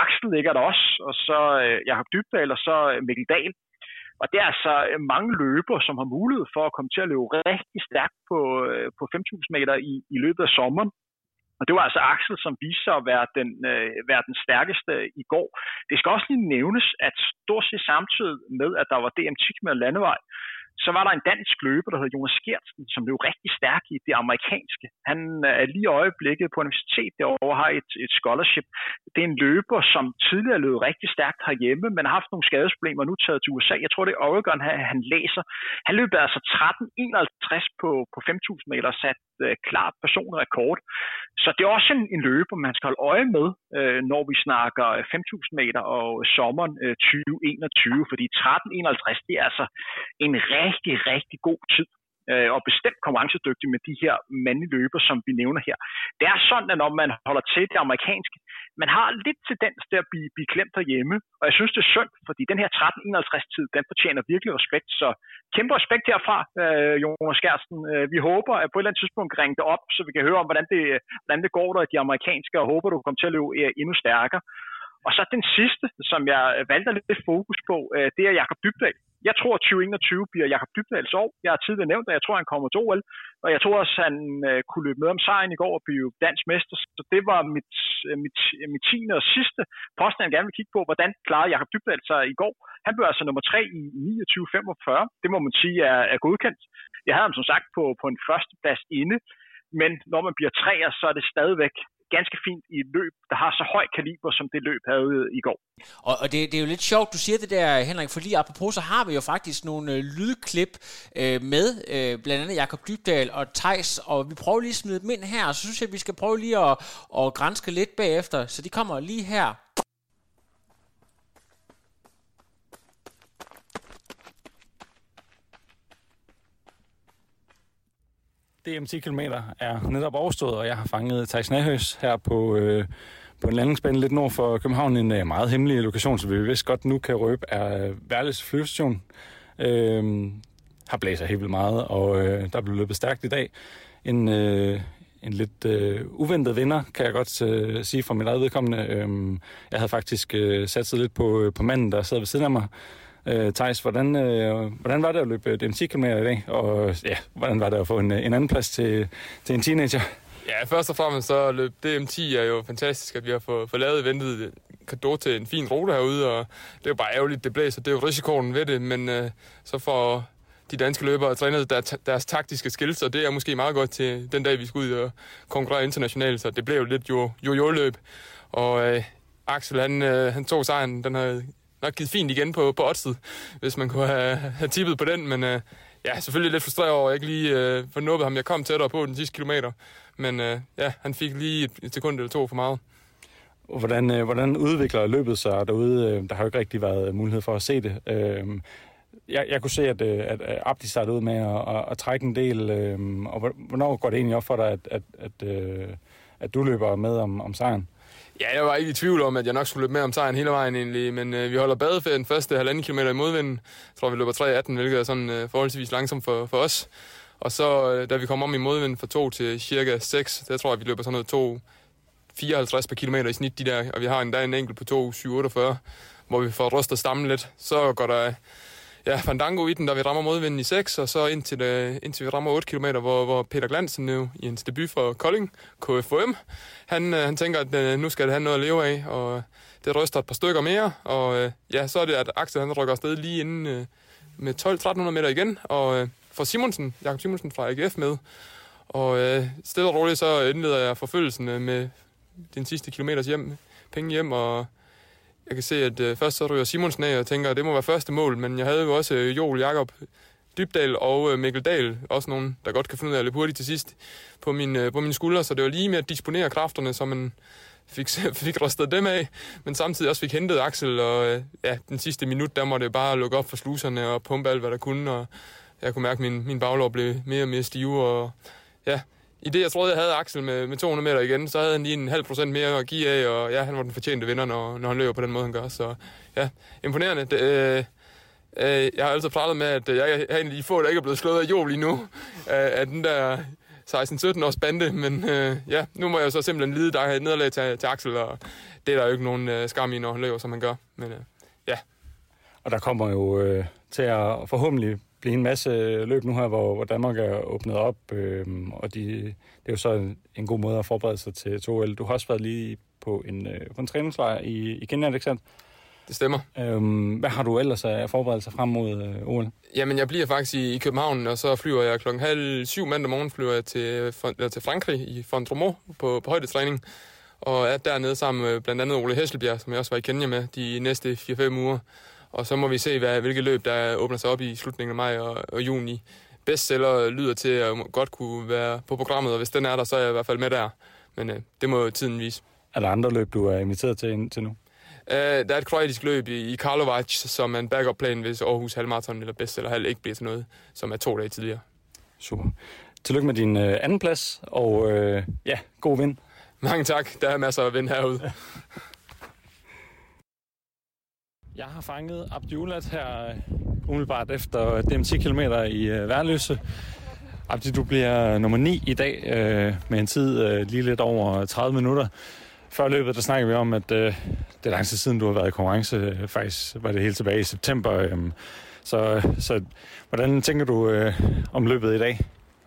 Axel ligger der også, og så Jakob Dybøl og så Mikkel Dahl. Og det er altså mange løbere, som har mulighed for at komme til at løbe rigtig stærkt på 5.000 meter i løbet af sommeren. Og det var altså Axel, som viste sig at være den stærkeste i går. Det skal også lige nævnes, at stort set samtidig med, at der var DM 10 km landevej, så var der en dansk løber, der hed Jonas Gersten, som blev rigtig stærk i det amerikanske. Han er lige i øjeblikket på universitet derovre, har et scholarship. Det er en løber, som tidligere løb rigtig stærkt herhjemme, men har haft nogle skadesproblemer og nu taget til USA. Jeg tror, det er Oregon, han læser. Han løb altså 13.51 på 5.000 meter og satte klart personrekord. Så det er også en løber, man skal holde øje med, når vi snakker 5.000 meter og sommeren 2021, fordi 13.51, det er altså en rigtig, rigtig god tid, og bestemt konkurrencedygtig med de her mandlige løber, som vi nævner her. Det er sådan, at når man holder til det amerikanske, man har lidt tendens til at blive klemt derhjemme, og jeg synes, det er synd, fordi den her 13.51-tid, den fortjener virkelig respekt, så kæmpe respekt herfra, Jonas Gersten. Vi håber, at på et eller andet tidspunkt ringer det op, så vi kan høre om, hvordan det går der i de amerikanske, og håber, du kommer til at løbe endnu stærkere. Og så den sidste, som jeg valgte lidt fokus på, det er Jakob Dybdal. Jeg tror, at 2021 bliver Jakob Dybdals år. Jeg har tidligere nævnt, at jeg tror, han kommer til OL. Og jeg tror også, han kunne løbe med om sejren i går og blive dansk mester. Så det var mit 10. og sidste påstand, jeg gerne vil kigge på. Hvordan klarede Jakob Dybdal sig i går? Han blev altså nummer 3 i 29.45. Det må man sige er godkendt. Jeg havde ham som sagt på en førsteplads inde. Men når man bliver 3'er, så er det stadigvæk ganske fint i et løb, der har så høj kaliber, som det løb havde i går. Og det er jo lidt sjovt, du siger det der, Henrik, for lige apropos, så har vi jo faktisk nogle lydklip med, blandt andet Jakob Dybdal og Thijs, og vi prøver lige at smide dem ind her, og så synes jeg, at vi skal prøve lige at granske lidt bagefter, så de kommer lige her. DM 10 km er netop overstået, og jeg har fanget Thijs Nyhaus her på en landingsbane lidt nord for København, en meget hemmelig lokation, som vi vist godt nu kan røbe, er Værløse flyvestation. Har blæser helt vildt meget, og der blev løbet stærkt i dag. En lidt uventet vinder, kan jeg godt sige fra mit eget vedkommende. Jeg havde faktisk satset lidt på manden, der sad ved siden af mig. Thijs, hvordan var det at løbe DM 10 km i dag? Og ja, hvordan var det at få en anden plads til en teenager? Ja, først og fremmest så løb DM 10 er jo fantastisk, at vi har fået lavet ventet kado til en fin rute herude, og det er jo bare ærgerligt, det blæser, det er jo risikoen ved det, men så får de danske løbere og træner deres taktiske skills, og det er måske meget godt til den dag, vi skal ud og konkurrere internationalt, så det blev jo lidt jo-løb, og Axel, han tog sejren, den har nok givet fint igen på oddset, hvis man kunne have tippet på den, men ja, selvfølgelig lidt frustreret over, at jeg ikke lige får nubbet ham. Jeg kom tættere på den sidste kilometer, men ja, han fik lige et sekund eller to for meget. Hvordan udvikler løbet sig derude? Der har jo ikke rigtig været mulighed for at se det. Jeg kunne se, at Abdi startede ud med at trække en del, og hvornår går det egentlig op for dig, at du løber med om sejren? Ja, jeg var ikke i tvivl om, at jeg nok skulle løbe med om sejren hele vejen egentlig, men vi holder badeferien første 1,5 kilometer i modvinden. Jeg tror, vi løber 3.18, hvilket er sådan forholdsvis langsomt for os. Og så, da vi kommer om i modvinden fra 2 til cirka 6, der tror jeg, vi løber sådan noget 2.54 per kilometer i snit, de der, og vi har endda en enkelt på 2.47, hvor vi får rystet stammen lidt. Så går der fandango i den, da vi rammer modvinden i 6, og så indtil vi rammer 8 kilometer, hvor Peter Kantz nu i hans debut for Kolding, KFUM, han tænker, at nu skal det have noget at leve af, og det ryster et par stykker mere, og ja, så er det, at Axel han rykker afsted lige inden med 12-1300 meter igen, og får Simonsen, Jakob Simonsen fra AGF med, og stille og roligt så indleder jeg forfølgelsen med den sidste kilometers penge hjem, og jeg kan se, at først så ryger Simonsen af og tænker, at det må være første mål, men jeg havde jo også Joel, Jakob Dybdal og Mikkel Dahl, også nogen, der godt kan finde ud af at løbe hurtigt til sidst, på mine skuldre, så det var lige med at disponere kræfterne, så man fik rystet dem af, men samtidig også fik hentet Axel, og ja, den sidste minut, der måtte jeg bare lukke op for sluserne og pumpe alt, hvad der kunne, og jeg kunne mærke, at min baglår blev mere og mere stive. Og ja, i det, jeg troede, jeg havde Axel med 200 meter igen, så havde han lige en 0,5% mere at give af, og ja, han var den fortjente vinder, når han løber på den måde, han gør. Så ja, imponerende. Det, jeg har altid pratet med, at jeg er en af de få, der ikke er blevet slået af Joel lige nu, af den der 16-17 års bande, men ja, nu må jeg så simpelthen lide dig et nederlag til Axel, og det er der jo ikke nogen skam i, når han løber, som han gør. Men ja. Og der kommer jo til at forhåbentlig blive en masse løb nu her, hvor Danmark er åbnet op, og det er jo så en god måde at forberede sig til 2L. Du har også været lige på en træningslejr i Kenya, ikke sandt? Det stemmer. Hvad har du ellers af forberedelser frem mod OL? Jamen, jeg bliver faktisk i København, og så flyver jeg 6:30 mandag morgen flyver jeg til Frankrig i Fontainebleau på højdetræning. Og er dernede sammen med blandt andet Ole Hesselbjerg, som jeg også var i Kenya med, de næste 4-5 uger. Og så må vi se, hvilke løb, der åbner sig op i slutningen af maj og juni. Bestseller lyder til at godt kunne være på programmet, og hvis den er der, så er jeg i hvert fald med der. Men det må tiden vise. Er der andre løb, du er inviteret til indtil nu? Der er et kroatisk løb i Karlovac, som er en backup-plan, hvis Aarhus halvmarathon eller bestseller halv ikke bliver til noget, som er 2 dage tidligere. Super. Tillykke med din anden plads, og ja, god vind. Mange tak. Der er masser af vind herude. Ja. Jeg har fanget Abdi her umiddelbart efter DM 10 km i Værløse. Abdi, du bliver nummer 9 i dag med en tid lige lidt over 30 minutter. Før løbet, der snakkede vi om, at det er lang tid siden, du har været i konkurrence. Faktisk var det helt tilbage i september. Så hvordan tænker du om løbet i dag?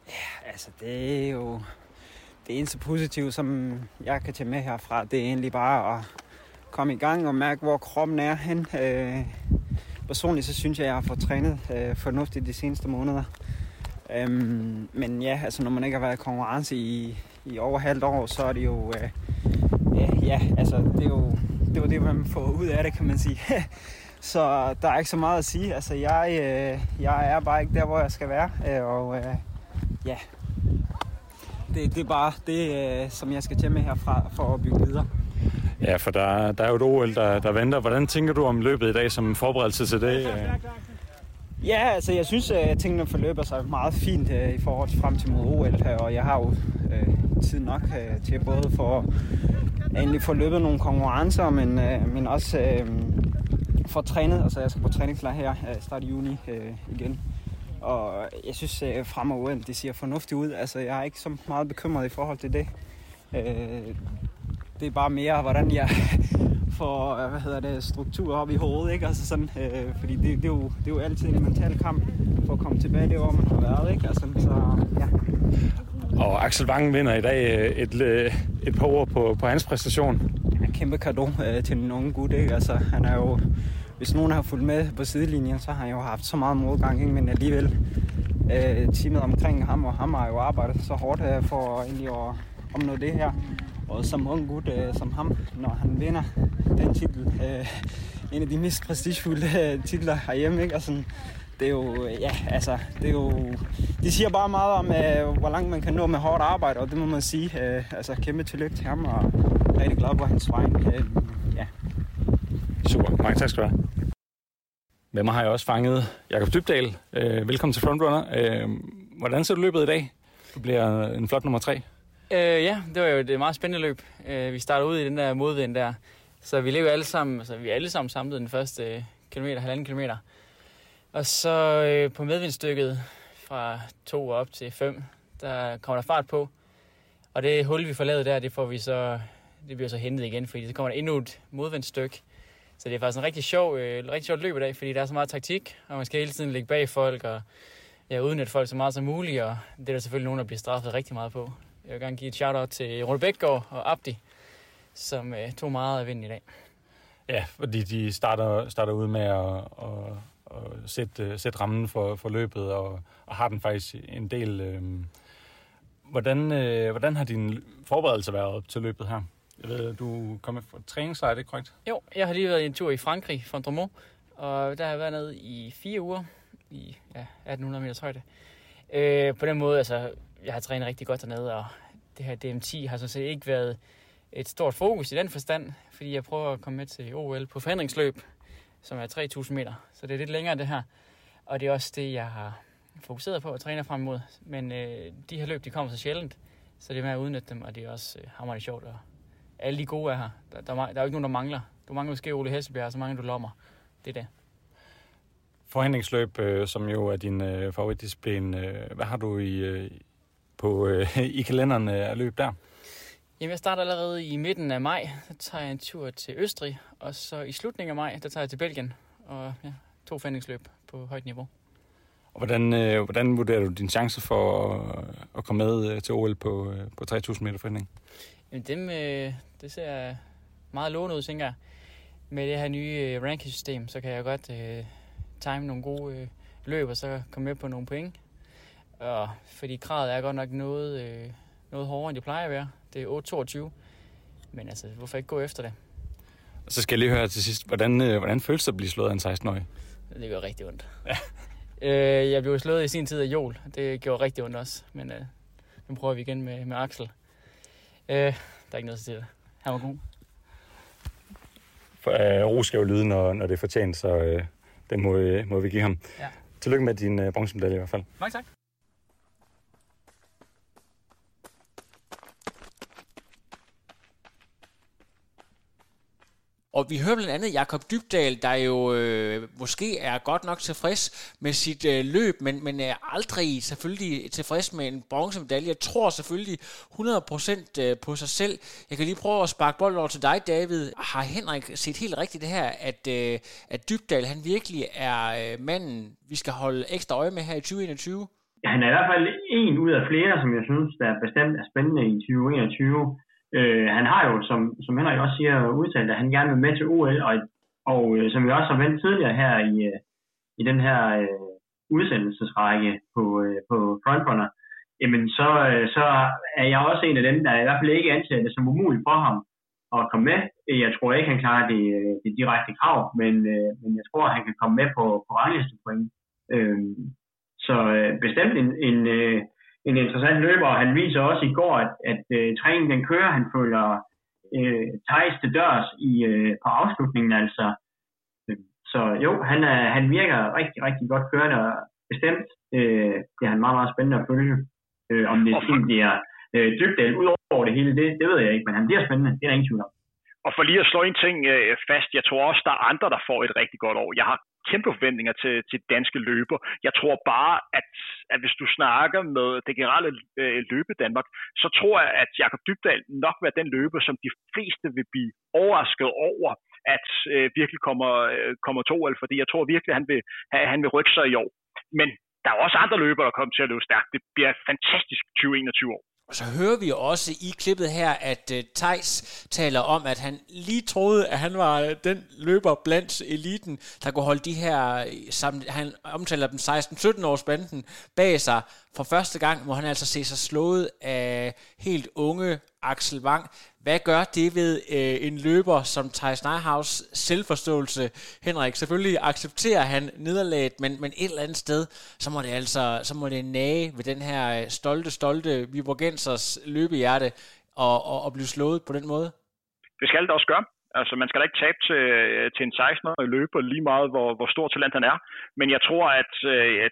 Ja, altså det er jo det eneste positive, som jeg kan tage med herfra. Det er egentlig bare at komme i gang og mærke, hvor kroppen er hen. Personligt så synes jeg, at jeg har fået trænet fornuftigt de seneste måneder. Men ja, altså når man ikke har været i konkurrence i over halvt år, så er det jo... Ja, altså det var det, man får ud af det, kan man sige. Så der er ikke så meget at sige. Altså jeg er bare ikke der, hvor jeg skal være. Og ja, det er bare det, som jeg skal tage med herfra for at bygge videre. Ja, for der er jo et OL, der venter. Hvordan tænker du om løbet i dag som forberedelse til det? Ja, altså jeg synes, at tingene forløber sig meget fint i forhold til frem til mod OL her, og jeg har jo tid nok til både for at endelig få løbet nogle konkurrencer, men også få trænet. Altså jeg skal på træningslejr her start i juni igen, og jeg synes frem mod OL, det ser fornuftigt ud. Altså jeg er ikke så meget bekymret i forhold til det. Det er bare mere, hvordan jeg får struktur op i hovedet, ikke? Altså sådan, fordi det er jo altid en mental kamp for at komme tilbage der, hvor man har været, ikke? Altså, så, ja. Og Axel Vang vinder i dag et par ord på hans præstation. En kæmpe cadeau til den unge gut, ikke? Altså, han er jo, hvis nogen har fulgt med på sidelinjen, så har han jo haft så meget modgang, ikke? Men alligevel teamet omkring ham, og ham har jo arbejdet så hårdt for egentlig at opnå det her. Og som ung gut som ham, når han vinder den titel, en af de mest prestigefulde titler herhjemme, ikke? Og sådan, det er jo, ja, altså, det er jo, de siger bare meget om, hvor langt man kan nå med hårdt arbejde, og det må man sige, altså kæmpe tillykke til ham, og jeg er rigtig glad på hans vejen, ja. Super, mange tak skal du have. Med mig har jeg også fanget Jakob Dybøl. Velkommen til Frontrunner. Hvordan ser du løbet i dag? Du bliver en flot nummer 3. Ja, det var jo et meget spændende løb. Vi startede ud i den der modvind der, så vi lever alle sammen, altså vi er alle sammen samlet den første kilometer, 1,5 kilometer. Og så på medvindstykket fra 2 op til 5, der kommer der fart på. Og det hul, vi får lavet der, det bliver så hentet igen, fordi så kommer der endnu et modvindstykke. Så det er faktisk en rigtig sjovt løb i dag, fordi der er så meget taktik, og man skal hele tiden ligge bag folk, og ja, udnytte folk så meget som muligt, og det er der selvfølgelig nogen, der bliver straffet rigtig meget på. Jeg vil gerne give et shout-out til Rune Bækgaard og Abdi, som tog meget af vinden i dag. Ja, fordi de starter ud med at sætte rammen for løbet, og har den faktisk en del. Hvordan har din forberedelse været til løbet her? Jeg ved, du kom med fra træningslejr, er det korrekt? Jo, jeg har lige været i en tur i Frankrig, Fontainebleau, og der har jeg været nede i 4 uger, i 1800 meters højde. På den måde, altså... Jeg har trænet rigtig godt dernede, og det her DM10 har sådan set ikke været et stort fokus i den forstand, fordi jeg prøver at komme med til OL på forhindringsløb, som er 3.000 meter, så det er lidt længere det her. Og det er også det, jeg har fokuseret på at træne frem imod. Men de her løb, de kommer så sjældent, så det er med at udnytte dem, og det er også hammerende sjovt. Og alle de gode er her. Der er jo ikke nogen, der mangler. Du mangler måske Ole Hesselbjerg, og så mangler du lommer. Det er det. Forhindringsløb, som jo er din favoritdisciplin. Hvad har du i kalenderen at løbe der? Jamen, jeg starter allerede i midten af maj. Så tager jeg en tur til Østrig, og så i slutningen af maj, der tager jeg til Belgien. Og ja, 2 forhindringsløb på højt niveau. Og hvordan vurderer du din chance for at komme med til OL på 3.000 meter forhindring? Jamen, det ser meget lovende ud, tænker jeg. Med det her nye ranking-system, så kan jeg godt time nogle gode løb, og så komme med på nogle point. Og fordi kravet er godt nok noget hårdere, end det plejer at være. Det er 8.22. Men altså, hvorfor ikke gå efter det? Og så skal jeg lige høre til sidst, hvordan føles det at blive slået af en 16-årig? Det gør rigtig ondt. Ja. Jeg blev slået i sin tid af Joel. Det gjorde rigtig ondt også. Men nu prøver vi igen med Axel. Der er ikke noget til det. Han var god. Ros skal jo lyde, når det er fortjent, så det må vi give ham. Ja. Tillykke med din bronzemedalje i hvert fald. Mange tak. Og vi hører blandt andet Jakob Dybøl, der jo måske er godt nok tilfreds med sit løb, men er aldrig selvfølgelig tilfreds med en bronzemedalje. Jeg tror selvfølgelig 100% på sig selv. Jeg kan lige prøve at sparke bolden over til dig, David. Har Henrik set helt rigtigt det her, at Dybøl, han virkelig er manden, vi skal holde ekstra øje med her i 2021? Han er i hvert fald en ud af flere, som jeg synes, der bestemt er spændende i 2021. Han har jo, som Henrik også siger, udtalt, at han gerne vil med til OL, og som vi også har vendt tidligere her i den her udsendelsesrække på Frontrunner, jamen så er jeg også en af dem, der i hvert fald ikke anser det som umuligt for ham at komme med. Jeg tror ikke, han klarer det direkte krav, men jeg tror, han kan komme med på ranglistepoint. Så bestemt en interessant løber, og han viser også i går, at træningen den kører. Han følger Thijs til dørs på afslutningen, altså. Så jo, han virker rigtig, rigtig godt kørende, og bestemt bliver han meget, meget spændende at følge. Om det bliver Dybdal ud over det hele, det ved jeg ikke, men han bliver spændende, det er der ingen tvivl om. Og for lige at slå en ting fast, jeg tror også, der er andre, der får et rigtig godt år. Jeg har kæmpe forventninger til danske løber. Jeg tror bare, at hvis du snakker med det generelle løbe Danmark, så tror jeg, at Jakob Dybdal nok vil være den løber, som de fleste vil blive overrasket over, at virkelig kommer til OL, fordi jeg tror virkelig, at han vil rykke sig i år. Men der er også andre løbere, der kommer til at løbe stærkt. Det bliver et fantastisk 2021 år. Og så hører vi også i klippet her, at Thijs taler om, at han lige troede, at han var den løber blandt eliten, der kunne holde de her, han omtaler dem 16-17-års banden bag sig. For første gang må han altså se sig slået af helt unge Axel Vang. Hvad gør det ved en løber som Thijs Nyhaus selvforståelse, Henrik? Selvfølgelig accepterer han nederlaget, men et eller andet sted, så må det nage ved den her stolte viborgensers løbehjerte og blive slået på den måde? Det skal det også gøre. Altså, man skal da ikke tabe til en 16-årig løber, lige meget hvor stor talent han er. Men jeg tror, at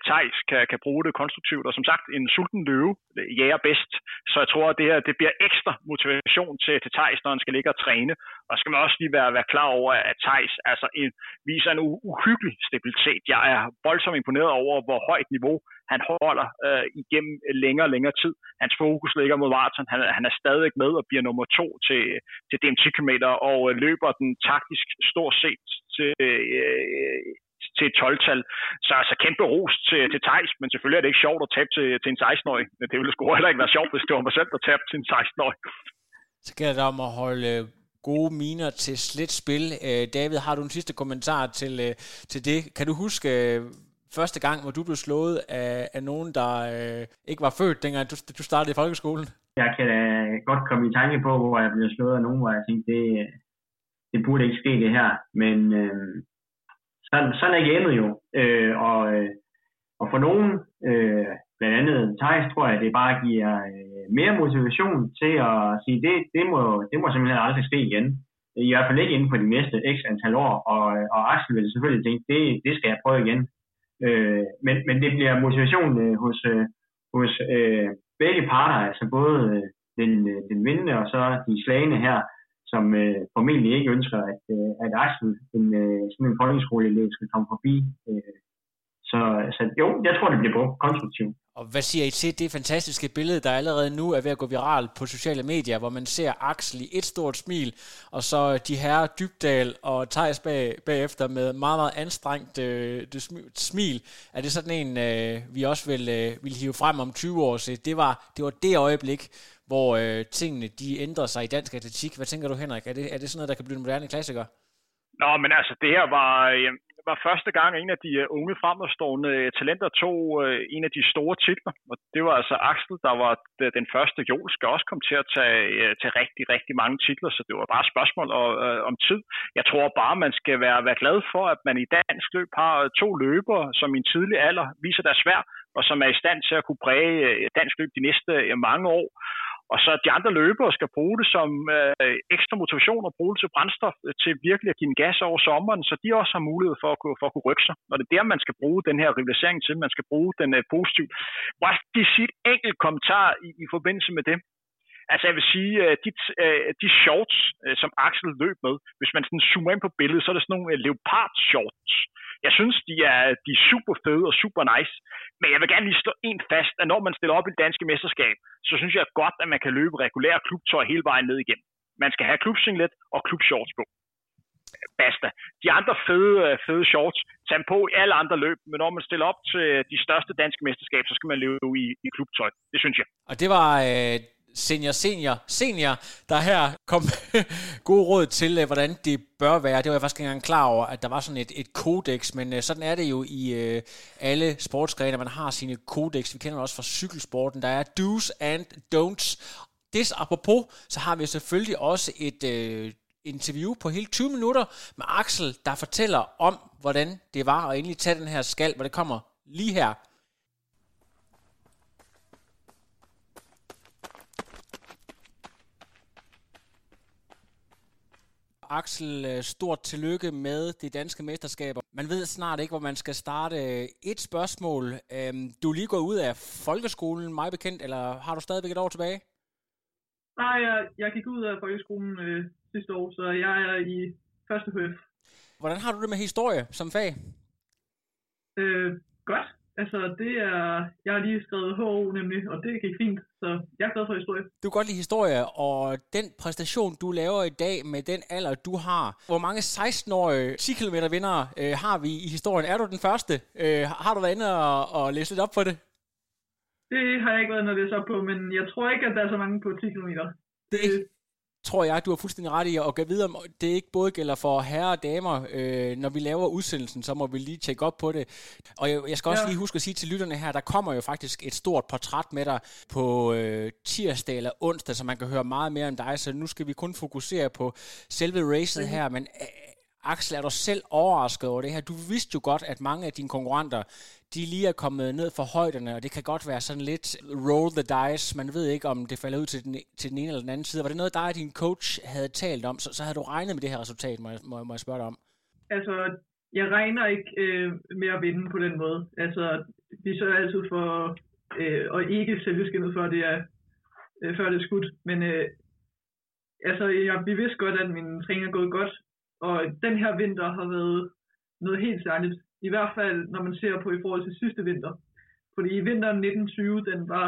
Thijs kan bruge det konstruktivt. Og som sagt, en sulten løve jager bedst. Så jeg tror, at det her det bliver ekstra motivation til Thijs, når han skal ligge og træne. Og skal man også lige være klar over, at Thijs altså, viser en uhyggelig stabilitet. Jeg er voldsomt imponeret over, hvor højt niveau han holder igennem længere og længere tid. Hans fokus ligger mod maraton. Han er stadig med og bliver nummer 2 til DM 10 km og løber den taktisk stort set til 12-tal. Så altså kæmpe ros til Thijs, men selvfølgelig er det ikke sjovt at tabe til en 16-årig. Det ville sgu heller ikke være sjovt, hvis det var mig selv, der tabte til en 16-årig. Så gælder det om at holde gode miner til slet spil. David, har du en sidste kommentar til det? Kan du huske første gang, hvor du blev slået af nogen, der ikke var født, dengang du startede i folkeskolen? Jeg kan da godt komme i tanke på, hvor jeg blev slået af nogen, hvor jeg tænkte, det burde ikke ske det her. Men sådan er gamet jo. Og for nogen, blandt andet Thijs, tror jeg, det bare giver mere motivation til at sige, det må simpelthen aldrig ske igen. I hvert fald ikke inden for de næste x antal år. Og Axel vil selvfølgelig tænke, det skal jeg prøve igen. Men det bliver motivation hos begge parter, altså både den vindende og så de slagende her, som formentlig ikke ønsker, at Axel, sådan en folkeskoleelev, skal komme forbi. Så jo, jeg tror, det bliver brugt konstruktivt. Og hvad siger I til det fantastiske billede, der allerede nu er ved at gå viralt på sociale medier, hvor man ser Axel i et stort smil, og så de herrer Dybdal og Thijs bagefter med meget, meget anstrengt smil. Er det sådan en, vi også vil hive frem om 20 år? Så det var det øjeblik, hvor tingene de ændrer sig i dansk atletik. Hvad tænker du, Henrik? Er det sådan noget, der kan blive en moderne klassiker? Nå, men altså, det her var... var første gang, en af de unge fremadstående talenter tog en af de store titler. Og det var altså Axel, der var den første. Joel skal også komme til at tage rigtig, rigtig mange titler, så det var bare et spørgsmål om tid. Jeg tror bare, man skal være glad for, at man i dansk løb har to løbere, som i en tidlig alder viser deres værd, og som er i stand til at kunne præge dansk løb de næste mange år. Og så de andre løbere skal bruge det som ekstra motivation og bruge det til brændstof til virkelig at give en gas over sommeren, så de også har mulighed for at kunne rykke sig. Og det er der, man skal bruge den her rivalisering til. Man skal bruge den positivt. Må jeg lige sige et enkelt kommentar i forbindelse med det? Altså jeg vil sige, de shorts, som Axel løb med, hvis man sådan zoomer ind på billedet, så er det sådan nogle leopard-shorts. Jeg synes, de er super fede og super nice. Men jeg vil gerne lige stå en fast, at når man stiller op i det danske mesterskab, så synes jeg godt, at man kan løbe regulær klubtøj hele vejen ned igennem. Man skal have klubsinglet og klubshorts på. Basta. De andre fede shorts, tag på i alle andre løb, men når man stiller op til de største danske mesterskaber, så skal man løbe i klubtøj. Det synes jeg. Og det var... Senior, der her kom gode råd til, hvordan det bør være. Det var jeg faktisk ikke engang klar over, at der var sådan et kodex, men sådan er det jo i alle sportsgrene, man har sine kodex. Vi kender også fra cykelsporten, der er do's and don'ts. Des apropos, så har vi selvfølgelig også et interview på hele 20 minutter med Axel, der fortæller om, hvordan det var at endelig tage den her skal, hvor det kommer lige her. Axel, stort tillykke med de danske mesterskaber. Man ved snart ikke, hvor man skal starte. Et spørgsmål. Du er lige gået ud af folkeskolen, mig bekendt, eller har du stadigvæk et år tilbage? Nej, jeg gik ud af folkeskolen sidste år, så jeg er i første høf. Hvordan har du det med historie som fag? Godt. Altså, jeg har lige skrevet HO nemlig, og det gik fint, så jeg er glad for historie. Du kan godt lide historie, og den præstation, du laver i dag med den alder, du har. Hvor mange 16-årige 10 km vindere har vi i historien? Er du den første? Har du været inde og læse lidt op på det? Det har jeg ikke været inde og læse op på, men jeg tror ikke, at der er så mange på 10 km. Det tror jeg, du har fuldstændig ret i, og gå videre om det ikke både gælder for herrer og damer. Når vi laver udsendelsen, så må vi lige tjekke op på det. Og jeg skal også lige huske at sige til lytterne her, der kommer jo faktisk et stort portræt med dig på tirsdag eller onsdag, så man kan høre meget mere om dig. Så nu skal vi kun fokusere på selve racet her, men Axel, er du selv overrasket over det her? Du vidste jo godt, at mange af dine konkurrenter, de lige er kommet ned for højderne, og det kan godt være sådan lidt roll the dice. Man ved ikke, om det falder ud til den ene eller den anden side. Var det noget, dig og din coach havde talt om? Så havde du regnet med det her resultat, må jeg spørge dig om? Altså, jeg regner ikke med at vinde på den måde. Altså, vi sørger altid for at ikke sælge skinnet, før det er skudt. Men altså, vi vidste godt, at min træning er gået godt. Og den her vinter har været noget helt særligt. I hvert fald, når man ser på i forhold til sidste vinter. Fordi i vinteren 1920, den var...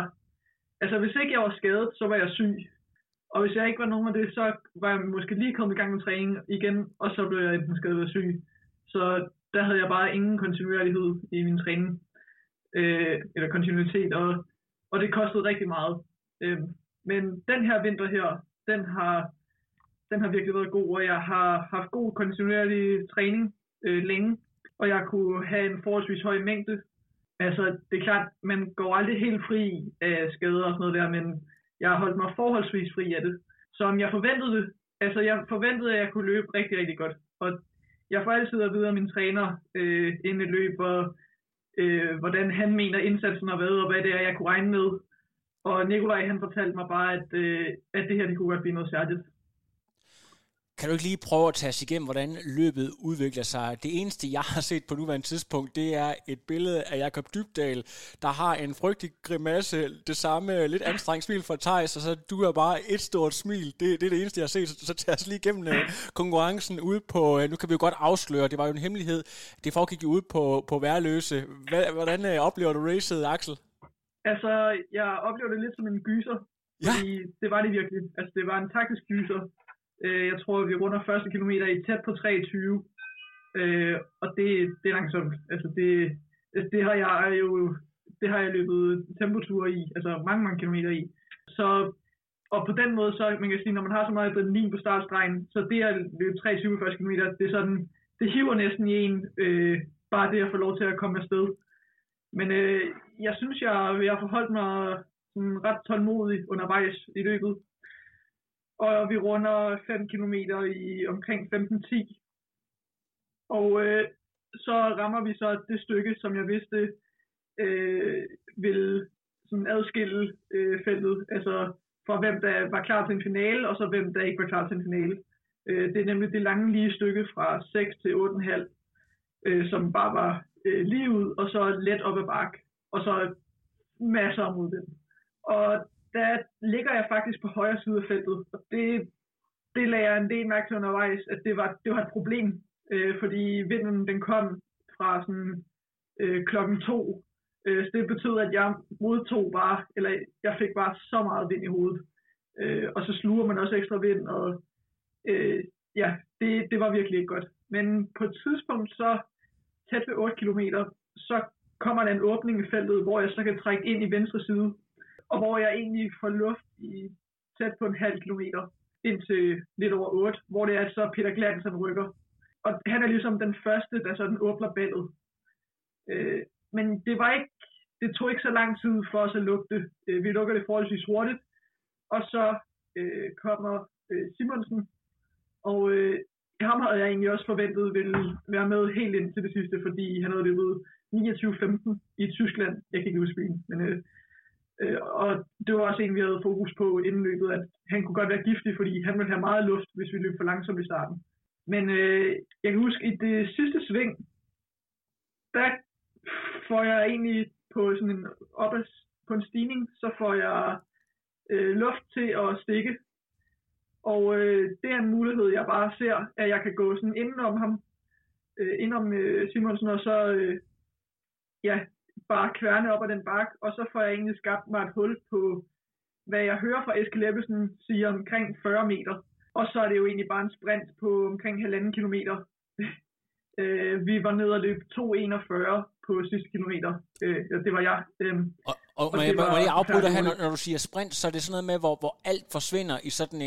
Altså, hvis ikke jeg var skadet, så var jeg syg. Og hvis jeg ikke var nogen af det, så var jeg måske lige kommet i gang med træning igen, og så blev jeg enten skadet eller syg. Så der havde jeg bare ingen kontinuerlighed i min træning. Eller kontinuitet. Og det kostede rigtig meget. Men den her vinter her, den har virkelig været god, og jeg har haft god kontinuerlig træning længe, og jeg kunne have en forholdsvis høj mængde. Altså, det er klart, man går aldrig helt fri af skader og sådan noget der, men jeg har holdt mig forholdsvis fri af det, som jeg forventede det. Altså, jeg forventede, at jeg kunne løbe rigtig, rigtig godt, og jeg får altid at vide af min træner inden et løb, og hvordan han mener indsatsen har været, og hvad det er, jeg kunne regne med. Og Nikolaj, han fortalte mig bare, at det her, det kunne godt blive noget særligt. Kan du ikke lige prøve at tage sig igennem, hvordan løbet udvikler sig? Det eneste, jeg har set på nuværende tidspunkt, det er et billede af Jakob Dybøl, der har en frygtelig grimasse, det samme lidt anstrengt smil fra Thijs, og så du er bare et stort smil. Det er det eneste, jeg har set. Så tager os lige igennem konkurrencen ude på, nu kan vi jo godt afsløre, det var jo en hemmelighed, det foregik jo ude på Værløse. Hvordan oplever du racet, Axel? Altså, jeg oplever det lidt som en gyser. Ja. Fordi det var det virkelig. Altså, det var en taktisk gyser. Jeg tror, vi runder første kilometer i tæt på 3:20, og det er langsomt. Altså det har jeg løbet tempoture i, altså mange kilometer i. Så og på den måde så man kan sige, når man har så meget adrenalin på startstregen, så det at løbe 3:20 første kilometer, det er sådan, det hiver næsten i en, bare det at få lov til at komme afsted. Men jeg synes, jeg forholdt mig sådan ret tålmodig undervejs i løbet. Og vi runder 5 kilometer i omkring 15-10. Og så rammer vi så det stykke, som jeg vidste ville sådan adskille feltet. Altså fra hvem der var klar til en finale, og så hvem der ikke var klar til en finale. Det er nemlig det lange lige stykke fra 6 til 8,5, som bare var lige ud, og så let op ad bakke. Og så masser af modvind. Og der ligger jeg faktisk på højre side af feltet, og det lagde jeg en del mærke til undervejs, at det var et problem, fordi vinden den kom fra sådan klokken 2, så det betød, at jeg modtog bare, eller jeg fik bare så meget vind i hovedet, og så sluger man også ekstra vind, og ja, det var virkelig ikke godt. Men på et tidspunkt så tæt ved 8 kilometer, så kommer der en åbning i feltet, hvor jeg så kan trække ind i venstre side, og hvor jeg egentlig får luft i tæt på en halv kilometer indtil lidt over 8, hvor det er så Peter Kantz, som rykker. Og han er ligesom den første, der sådan åbner bæltet. Men det tog ikke så lang tid for os at lukke det. Vi lukker det forholdsvis hurtigt. Og så kommer Simonsen, og ham havde jeg egentlig også forventet ville være med helt indtil det sidste, fordi han havde løbet 29.15 i Tyskland. Jeg kan ikke huske byen, men... og det var også en, vi havde fokus på inden løbet, at han kunne godt være giftig, fordi han ville have meget luft, hvis vi løb for langsomt i starten. Men jeg kan huske, i det sidste sving, der får jeg egentlig på sådan en på en stigning, så får jeg luft til at stikke. Og det er en mulighed, jeg bare ser, at jeg kan gå sådan indenom ham, indenom Simonsen, og så bare kværne op ad den bakke, og så får jeg egentlig skabt mig et hul på, hvad jeg hører fra Eske Leppesen siger omkring 40 meter. Og så er det jo egentlig bare en sprint på omkring 1,5 kilometer. Vi var nede og løb 2:41 på sidste kilometer. Det var jeg. Og må jeg afbryde dig her, når du siger sprint, så er det sådan noget med, hvor alt forsvinder i sådan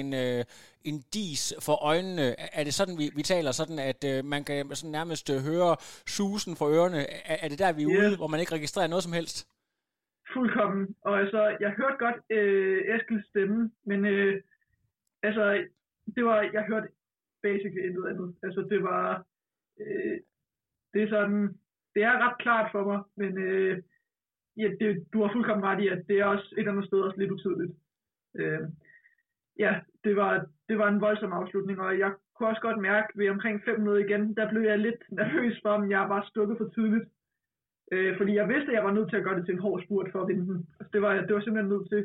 en dis for øjnene. Er det sådan, vi taler, sådan at man kan sådan nærmest høre susen for ørerne? Er det der, vi er ude, hvor man ikke registrerer noget som helst? Fuldkommen. Og altså, jeg hørte godt Eskels stemme, men altså, jeg hørte basically intet andet. Altså, det var... det er sådan... Det er ret klart for mig, men... du har fuldkommen ret i, at det er også et eller andet sted også lidt utydeligt. Det var en voldsom afslutning, og jeg kunne også godt mærke, ved omkring 5 minutter igen, der blev jeg lidt nervøs for, om jeg var stukket for tidligt. Fordi jeg vidste, at jeg var nødt til at gøre det til en hård spurt for at vinde den. Altså, det var simpelthen nødt til.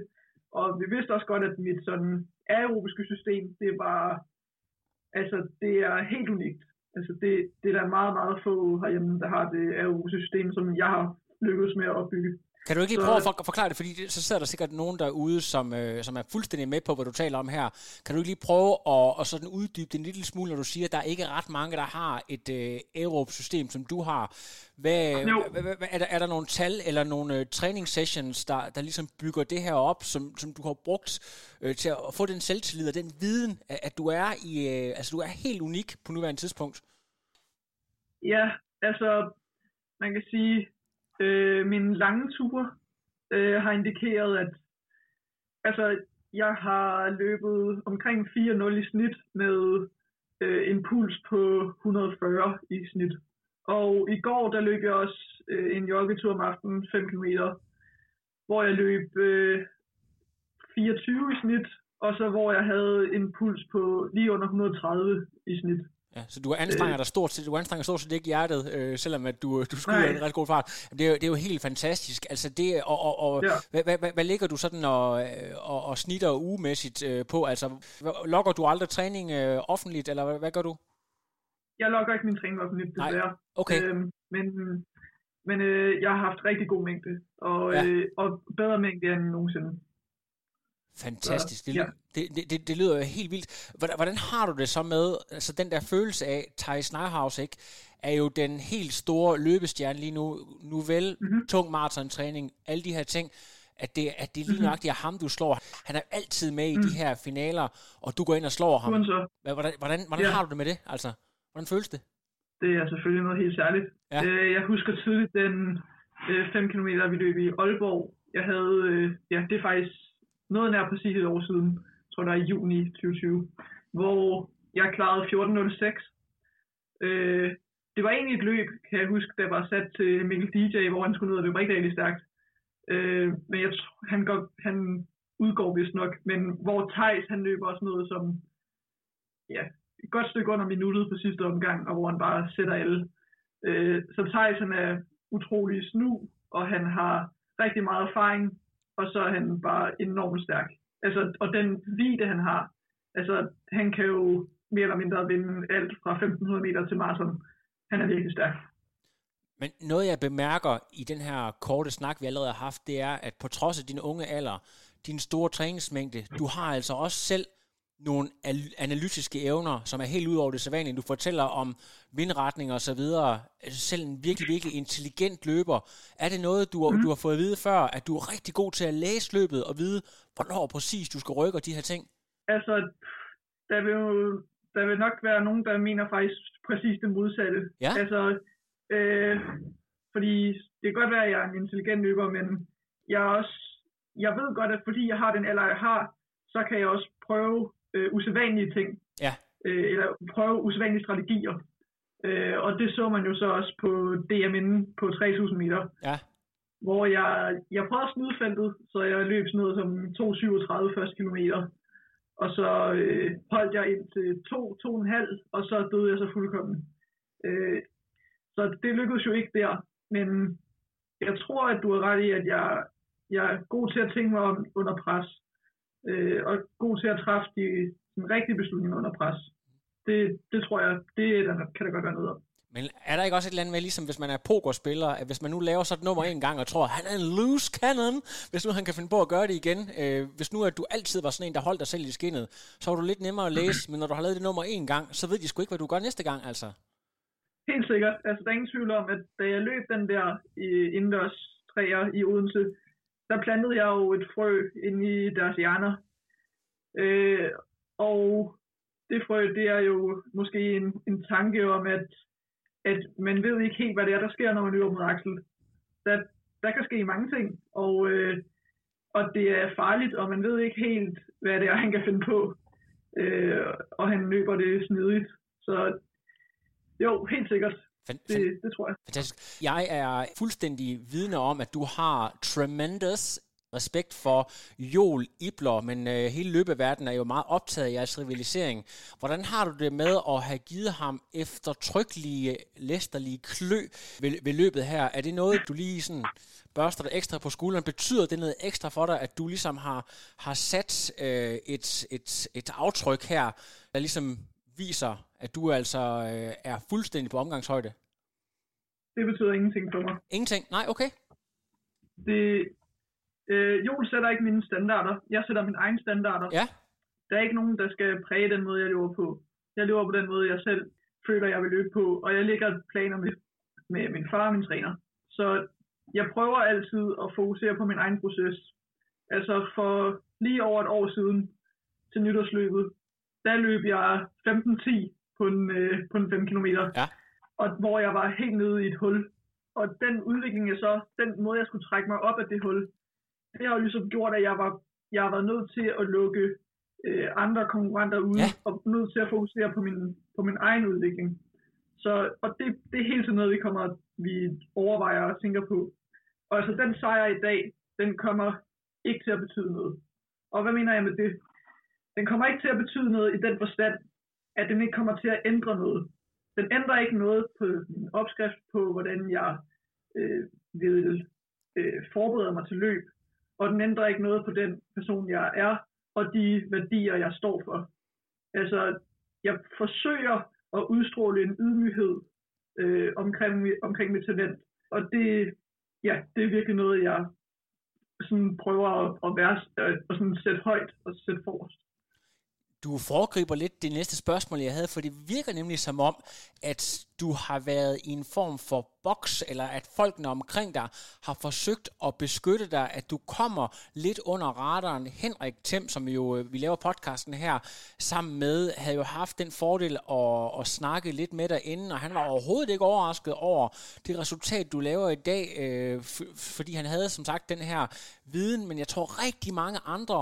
Og vi vidste også godt, at mit sådan aerobiske system, det var, altså det er helt unikt. Altså det er der meget, meget få herhjemme, der har det aerobiske system, som jeg har lykkedes med at opbygge. Kan du ikke lige prøve at forklare det, fordi så sidder der sikkert nogen derude, som er fuldstændig med på, hvad du taler om her. Kan du ikke lige prøve at sådan uddybe det en lille smule, når du siger, at der ikke er ret mange, der har et aerob-system, som du har. Er der nogle tal eller nogle træningssessions, der ligesom bygger det her op, som du har brugt til at få den selvtillid og den viden, at du er i, altså du er helt unik på nuværende tidspunkt? Ja, altså man kan sige, mine lange ture har indikeret, at altså, jeg har løbet omkring 4:0 i snit med en puls på 140 i snit. Og i går, der løb jeg også en joggetur om aftenen, 5 km, hvor jeg løb 24 i snit og så hvor jeg havde en puls på lige under 130 i snit. Ja, så du anstrenger dig stort set ikke hjertet, selvom at du skyder en ret god fart. Det er jo helt fantastisk. Altså det, og ja. Hvad ligger du sådan og snitter ugemæssigt på? Altså, logger du aldrig træning offentligt, eller hvad gør du? Jeg logger ikke min træning offentligt, desværre. Okay. Men jeg har haft rigtig god mængde, og bedre mængde end nogensinde. Fantastisk. Det lyder jo helt vildt. Hvordan har du det så med, altså den der følelse af, Thijs Nyhaus, ikke, er jo den helt store løbestjerne lige nu vel, tung maratontræning, alle de her ting, at det lige nøjagtigt er ham, du slår. Han er altid med i de her finaler, og du går ind og slår ham. Hvordan har du det med det? Altså, hvordan føles det? Det er selvfølgelig noget helt særligt. Ja. Jeg husker tydeligt den 5 km, vi løb i Aalborg. Jeg havde, det er faktisk noget nær præcis et år siden, jeg tror der er i juni 2020, hvor jeg klarede 14.06. Det var egentlig et løb, kan jeg huske, der var sat til Mikkel DJ, hvor han skulle ned og løbe rigtig stærkt. Men jeg tror, han udgår vist nok, men hvor Thijs, han løber også noget som, ja, et godt stykke under minuttet på sidste omgang, og hvor han bare sætter alle. Så Thijs, han er utrolig snu, og han har rigtig meget erfaring, og så er han bare enormt stærk. Altså, og den vide, han har, altså, han kan jo mere eller mindre vinde alt fra 1500 meter til maraton. Han er virkelig stærk. Men noget, jeg bemærker i den her korte snak, vi allerede har haft, det er, at på trods af din unge alder, din store træningsmængde, du har altså også selv nogle analytiske evner, som er helt ud over det sædvanlige. Du fortæller om vindretninger og så videre. Altså selv en virkelig, virkelig intelligent løber. Er det noget, du har fået at vide før, at du er rigtig god til at læse løbet og vide, hvornår præcis du skal rykke og de her ting? Altså, der vil nok være nogen, der mener faktisk præcis det modsatte. Ja? Altså, fordi det kan godt være, at jeg er en intelligent løber, men jeg ved godt, at fordi jeg har den alder, jeg har, så kan jeg også prøve usædvanlige ting, ja. Eller prøve usædvanlige strategier. Og det så man jo så også på DM'en på 3000 meter, ja. Hvor jeg prøvede at snyde feltet, så jeg løb sådan noget som 2.37 første kilometer, og så holdt jeg ind til 2,5, og så døde jeg så fuldkommen. Så det lykkedes jo ikke der, men jeg tror, at du har ret i, at jeg er god til at tænke mig om under pres, og god til at træffe de rigtige beslutninger under pres. Det tror jeg, der kan der godt være noget om. Men er der ikke også et eller andet med, ligesom hvis man er pokerspiller, at hvis man nu laver sådan et nummer en gang og tror, han er en loose cannon, hvis nu han kan finde på at gøre det igen. Hvis nu at du altid var sådan en, der holdt dig selv i skinnet, så var du lidt nemmere at læse, men når du har lavet det nummer en gang, så ved de sgu ikke, hvad du gør næste gang, altså. Helt sikkert. Altså, der er ingen tvivl om, at da jeg løb den der indendørs træer i Odense, der plantede jeg jo et frø inde i deres hjerner. Og det frø, det er jo måske en tanke om, at man ved ikke helt, hvad det er, der sker, når man løber mod Axel. Der kan ske mange ting, og det er farligt, og man ved ikke helt, hvad det er, han kan finde på. Og han løber det snedigt. Så jo, helt sikkert. Det tror jeg. Fantastisk. Jeg er fuldstændig vidne om, at du har tremendous respekt for Joel Ibler, men hele løbeverdenen er jo meget optaget af jeres rivalisering. Hvordan har du det med at have givet ham eftertrykkelige, læsterlige klø ved løbet her? Er det noget, du lige sådan børster dig ekstra på skulderen? Betyder det noget ekstra for dig, at du ligesom har sat et aftryk her, der ligesom viser, at du altså er fuldstændig på omgangshøjde? Det betyder ingenting for mig. Ingenting? Nej, okay. Joel sætter ikke mine standarder. Jeg sætter mine egne standarder. Ja. Der er ikke nogen, der skal præge den måde, jeg løber på. Jeg løber på den måde, jeg selv føler, jeg vil løbe på, og jeg lægger planer med min far og min træner. Så jeg prøver altid at fokusere på min egen proces. Altså for lige over et år siden til nytårsløbet, der løb jeg 15.10 på en 5 km, ja. Og hvor jeg var helt nede i et hul. Og den udvikling jeg så, den måde jeg skulle trække mig op af det hul, det har jo ligesom gjort, at jeg var nødt til at lukke andre konkurrenter ude, ja. Og nødt til at fokusere på min egen udvikling. Så, og det er hele tiden noget, vi overvejer og tænker på. Og altså den sejr i dag, den kommer ikke til at betyde noget. Og hvad mener jeg med det? Den kommer ikke til at betyde noget i den forstand, at den ikke kommer til at ændre noget. Den ændrer ikke noget på min opskrift på, hvordan jeg vil forberede mig til løb. Og den ændrer ikke noget på den person, jeg er, og de værdier, jeg står for. Altså, jeg forsøger at udstråle en ydmyghed omkring mit talent. Og det, ja, det er virkelig noget, jeg sådan prøver at være, og sådan sætte højt og sætte forrest. Du foregriber lidt det næste spørgsmål, jeg havde, for det virker nemlig som om, at du har været i en form for boks, eller at folkene omkring dig har forsøgt at beskytte dig, at du kommer lidt under radaren. Henrik Thiem, som jo vi laver podcasten her sammen med, havde jo haft den fordel at snakke lidt med dig inden, og han var overhovedet ikke overrasket over det resultat, du laver i dag, fordi han havde som sagt den her viden, men jeg tror rigtig mange andre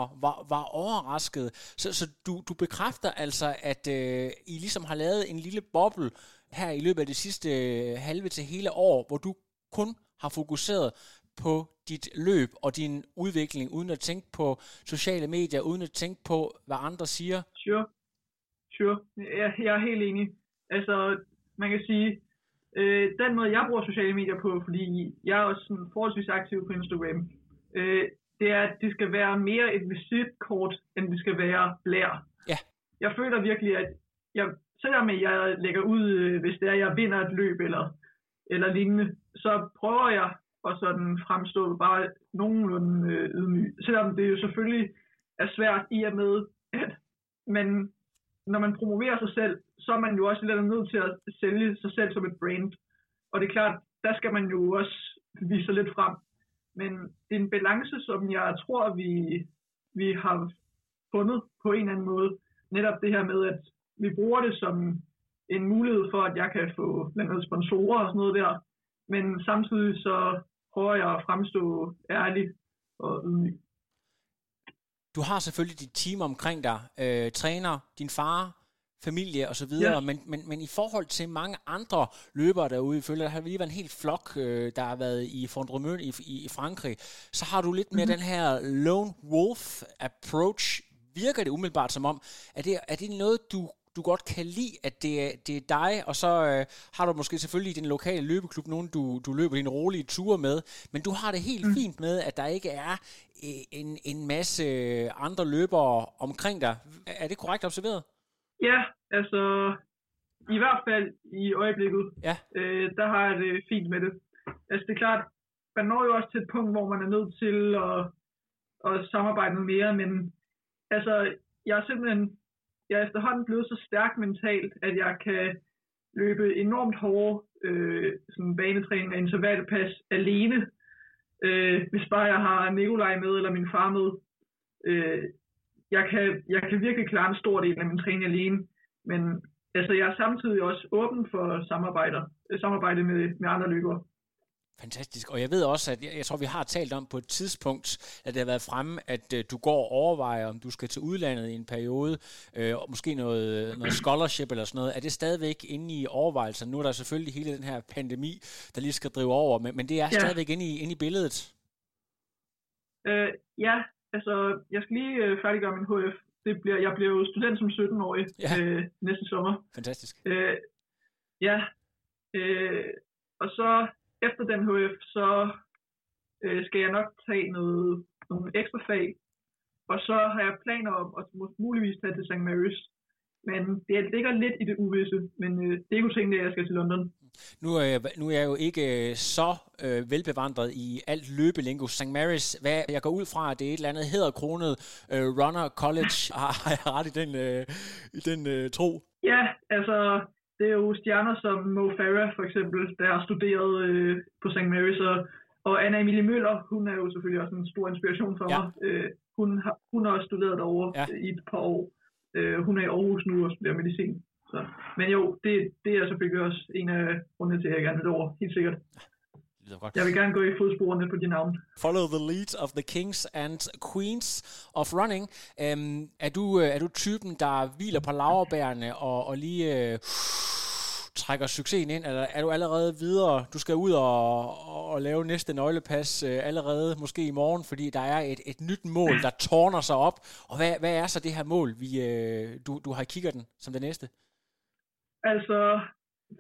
var overrasket. Så du bekræfter altså, at I ligesom har lavet en lille boble her i løbet af det sidste halve til hele år, hvor du kun har fokuseret på dit løb og din udvikling, uden at tænke på sociale medier, uden at tænke på, hvad andre siger? Sure. Jeg er helt enig. Altså, man kan sige, den måde, jeg bruger sociale medier på, fordi jeg er også sådan forholdsvis aktiv på Instagram, det er, at det skal være mere et visitkort, end det skal være blær. Ja. Jeg føler virkelig, at selvom jeg lægger ud, hvis det er, jeg vinder et løb eller lignende, så prøver jeg at sådan fremstå bare nogenlunde ydmyg. Selvom det jo selvfølgelig er svært i og med, at man, når man promoverer sig selv, så er man jo også lidt nødt til at sælge sig selv som et brand. Og det er klart, der skal man jo også vise sig lidt frem. Men det er en balance, som jeg tror, vi har fundet på en eller anden måde. Netop det her med, at vi bruger det som en mulighed for, at jeg kan få blandt andet sponsorer og sådan noget der. Men samtidig så prøver jeg at fremstå ærlig og ydmyg. Du har selvfølgelig dit team omkring dig, træner, din far, familie og så videre, yeah. men i forhold til mange andre løbere derude, ifølge, der har lige været en helt flok, der har været i Fontainebleau i Frankrig, så har du lidt mere den her lone wolf approach. Virker det umiddelbart som om, at det er noget, du godt kan lide, at det er dig, og så har du måske selvfølgelig i den lokale løbeklub nogen, du løber dine rolige ture med, men du har det helt fint med, at der ikke er en masse andre løbere omkring dig. Er det korrekt observeret? Ja, altså i hvert fald i øjeblikket, ja. Der har jeg det fint med det. Altså det er klart, man når jo også til et punkt, hvor man er nødt til at samarbejde noget mere, men altså jeg er efterhånden blevet så stærk mentalt, at jeg kan løbe enormt hårde banetræning og intervallpas alene, hvis bare jeg har Nikolaj med eller min far med. Jeg kan virkelig klare en stor del af min træning alene, men altså, jeg er samtidig også åben for samarbejde med andre løbere. Fantastisk, og jeg ved også, at jeg tror, vi har talt om på et tidspunkt, at det har været fremme, at du går og overvejer, om du skal til udlandet i en periode, og måske noget scholarship eller sådan noget. Er det stadigvæk inde i overvejelser? Nu er der selvfølgelig hele den her pandemi, der lige skal drive over, men det er stadigvæk inde i billedet? Ja, altså jeg skal lige færdiggøre min HF. Jeg bliver jo student som 17-årig næste sommer. Fantastisk. Og så efter den HF, så skal jeg nok tage nogle ekstra fag, og så har jeg planer om at muligvis tage til St. Mary's. Men det ligger lidt i det uvisse, men det er jo ting, at jeg skal til London. Nu er jeg jo ikke så velbevandret i alt løbelingo. St. Mary's, hvad jeg går ud fra, det er et eller andet hæderkronet runner college. Har jeg ret i den tro? Ja, altså det er jo stjerner som Mo Farah for eksempel, der har studeret på St. Mary's, og Anna Emilie Møller, hun er jo selvfølgelig også en stor inspiration for mig. Hun har også studeret derovre i et par år. Hun er i Aarhus nu og studerer medicin. Så. Men jo, det er selvfølgelig også en af grundene til, at jeg gerne vil over, helt sikkert. Jeg vil gerne gå i fodsporene på de navne. Follow the lead of the kings and queens of running. Er du typen, der hviler på laurbærrene og lige trækker succesen ind, eller er du allerede videre? Du skal ud og lave næste nøglepas allerede måske i morgen, fordi der er et nyt mål, der tårner sig op. Og hvad er så det her mål, du har kigget den som det næste? Altså,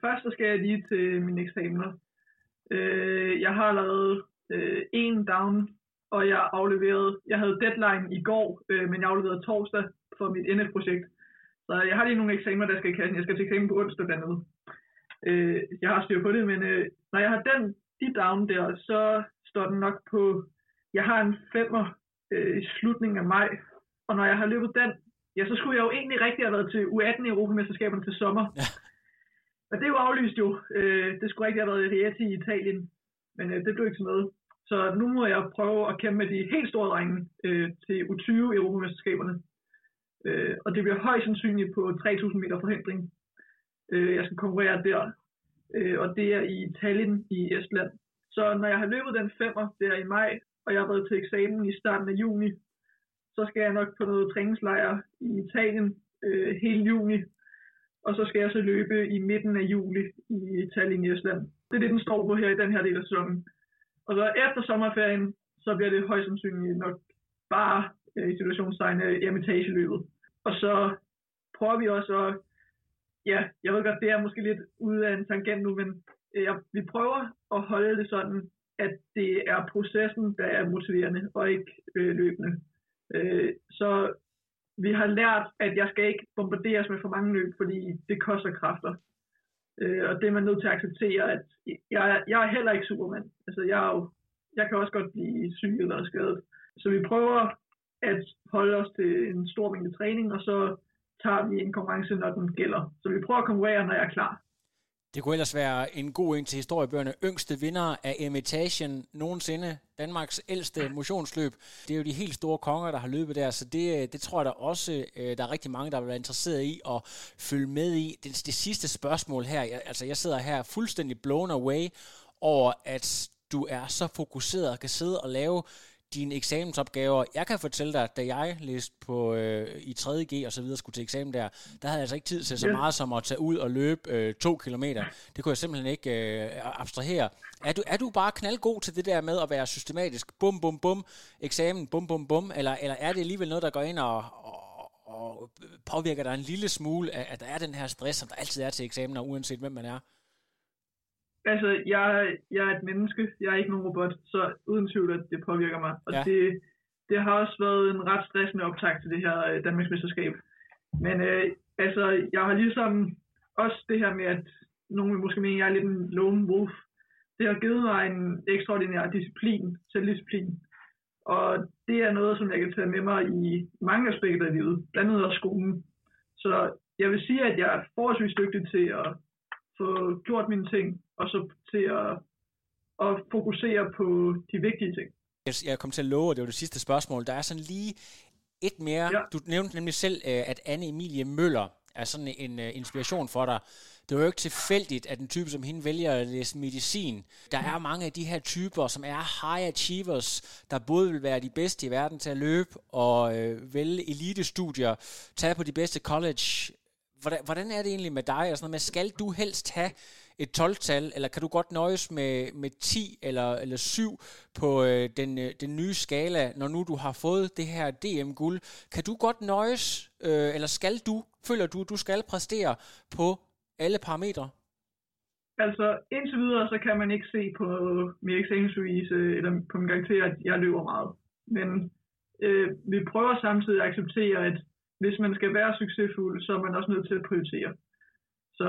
først så skal jeg lige til mine eksamener. Jeg har allerede en down, og jeg havde deadline i går, men jeg afleverede torsdag for mit NF-projekt. Så jeg har lige nogle eksamener, der skal i kassen. Jeg skal til eksamen på onsdag blandt andet. Jeg har styr på det, men når jeg har de down der, så står den nok på... Jeg har en 5'er i slutningen af maj, og når jeg har løbet den, ja, så skulle jeg jo egentlig rigtig have været til U18 Europamesterskaberne til sommer. Ja. Og det er jo aflyst jo. Det skulle rigtig have været i Rieti i Italien, men det blev ikke til noget. Så nu må jeg prøve at kæmpe med de helt store drenge til U20 Europamesterskaberne. Og det bliver højst sandsynligt på 3.000 meter forhindring. Jeg skal konkurrere der, og det er i Tallinn i Estland. Så når jeg har løbet den 5'er der i maj, og jeg har været til eksamen i starten af juni, så skal jeg nok på noget træningslejr i Italien hele juni. Og så skal jeg så løbe i midten af juli i Tallinn i Estland. Det er det, den står på her i den her del af sæsonen. Og så efter sommerferien, så bliver det højst sandsynligt nok bare i situationstegn af ermitageløbet. Og så prøver vi også at, ja, jeg ved godt, det er måske lidt ude af en tangent nu, men vi prøver at holde det sådan, at det er processen, der er motiverende, og ikke løbende. Så vi har lært, at jeg skal ikke bombarderes med for mange løb, fordi det koster kræfter. Og det er man nødt til at acceptere, at jeg er heller ikke Superman. Altså, jeg kan også godt blive syg eller skadet. Så vi prøver at holde os til en stor mængde træning, og så tager vi en konkurrence, når den gælder. Så vi prøver at konkurrere, når jeg er klar. Det kunne ellers være en god ind til historiebøgerne. Yngste vinder af Ermitagen nogensinde. Danmarks ældste motionsløb. Det er jo de helt store konger, der har løbet der, så det tror jeg der også, der er rigtig mange, der vil være interesseret i at følge med i. Det sidste spørgsmål her, jeg sidder her fuldstændig blown away over, at du er så fokuseret og kan sidde og lave dine eksamensopgaver. Jeg kan fortælle dig, da jeg læste på i 3.G og så videre skulle til eksamen der havde jeg altså ikke tid til så meget som at tage ud og løbe 2 kilometer. Det kunne jeg simpelthen ikke abstrahere. Er du bare knaldgod til det der med at være systematisk, bum, bum, bum, eksamen, bum, bum, bum, eller er det alligevel noget, der går ind og påvirker dig en lille smule, at der er den her stress, som der altid er til eksamener, uanset hvem man er? Altså, jeg er et menneske, jeg er ikke nogen robot, så uden tvivl, at det påvirker mig. Og det har også været en ret stressende optag til det her Danmarksmesterskab. Men jeg har ligesom også det her med, at nogen måske mener, jeg er lidt en lone wolf. Det har givet mig en ekstraordinær disciplin, selvdisciplin. Og det er noget, som jeg kan tage med mig i mange aspekter af livet, blandt andet også skolen. Så jeg vil sige, at jeg er forholdsvis dygtig til at få gjort mine ting, og så til at fokusere på de vigtige ting. Jeg kom til at love, det var det sidste spørgsmål. Der er sådan lige et mere. Ja. Du nævnte nemlig selv, at Anna Emilie Møller er sådan en inspiration for dig. Det er jo ikke tilfældigt, at en type som hende vælger at læse medicin. Der er mange af de her typer, som er high achievers, der både vil være de bedste i verden til at løbe og vælge elitestudier, tage på de bedste college. Hvordan er det egentlig med dig? Altså, skal du helst have et 12-tal, eller kan du godt nøjes med 10 eller 7 på den nye skala, når nu du har fået det her DM-guld? Kan du godt nøjes, eller føler du, at du skal præstere på alle parametre? Altså, indtil videre, så kan man ikke se på min eksamensbevis, eller på min karakter, at jeg løber meget. Men vi prøver samtidig at acceptere, at hvis man skal være succesfuld, så er man også nødt til at prioritere. Så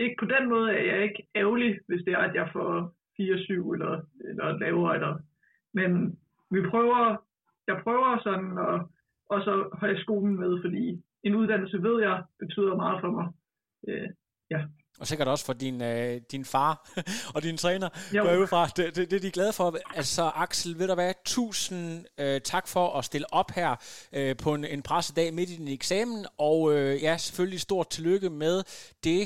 ikke på den måde er jeg ikke ærgerlig, hvis det er, at jeg får 4-7 eller lavere. Men jeg prøver sådan at også holde skolen med, fordi en uddannelse, ved jeg, betyder meget for mig. Og sikkert også for din far og din træner. Går jeg ud fra. Det er de glade for. Altså, Axel, ved du hvad? Tusind tak for at stille op her på en pressedag midt i din eksamen. Og selvfølgelig stort tillykke med det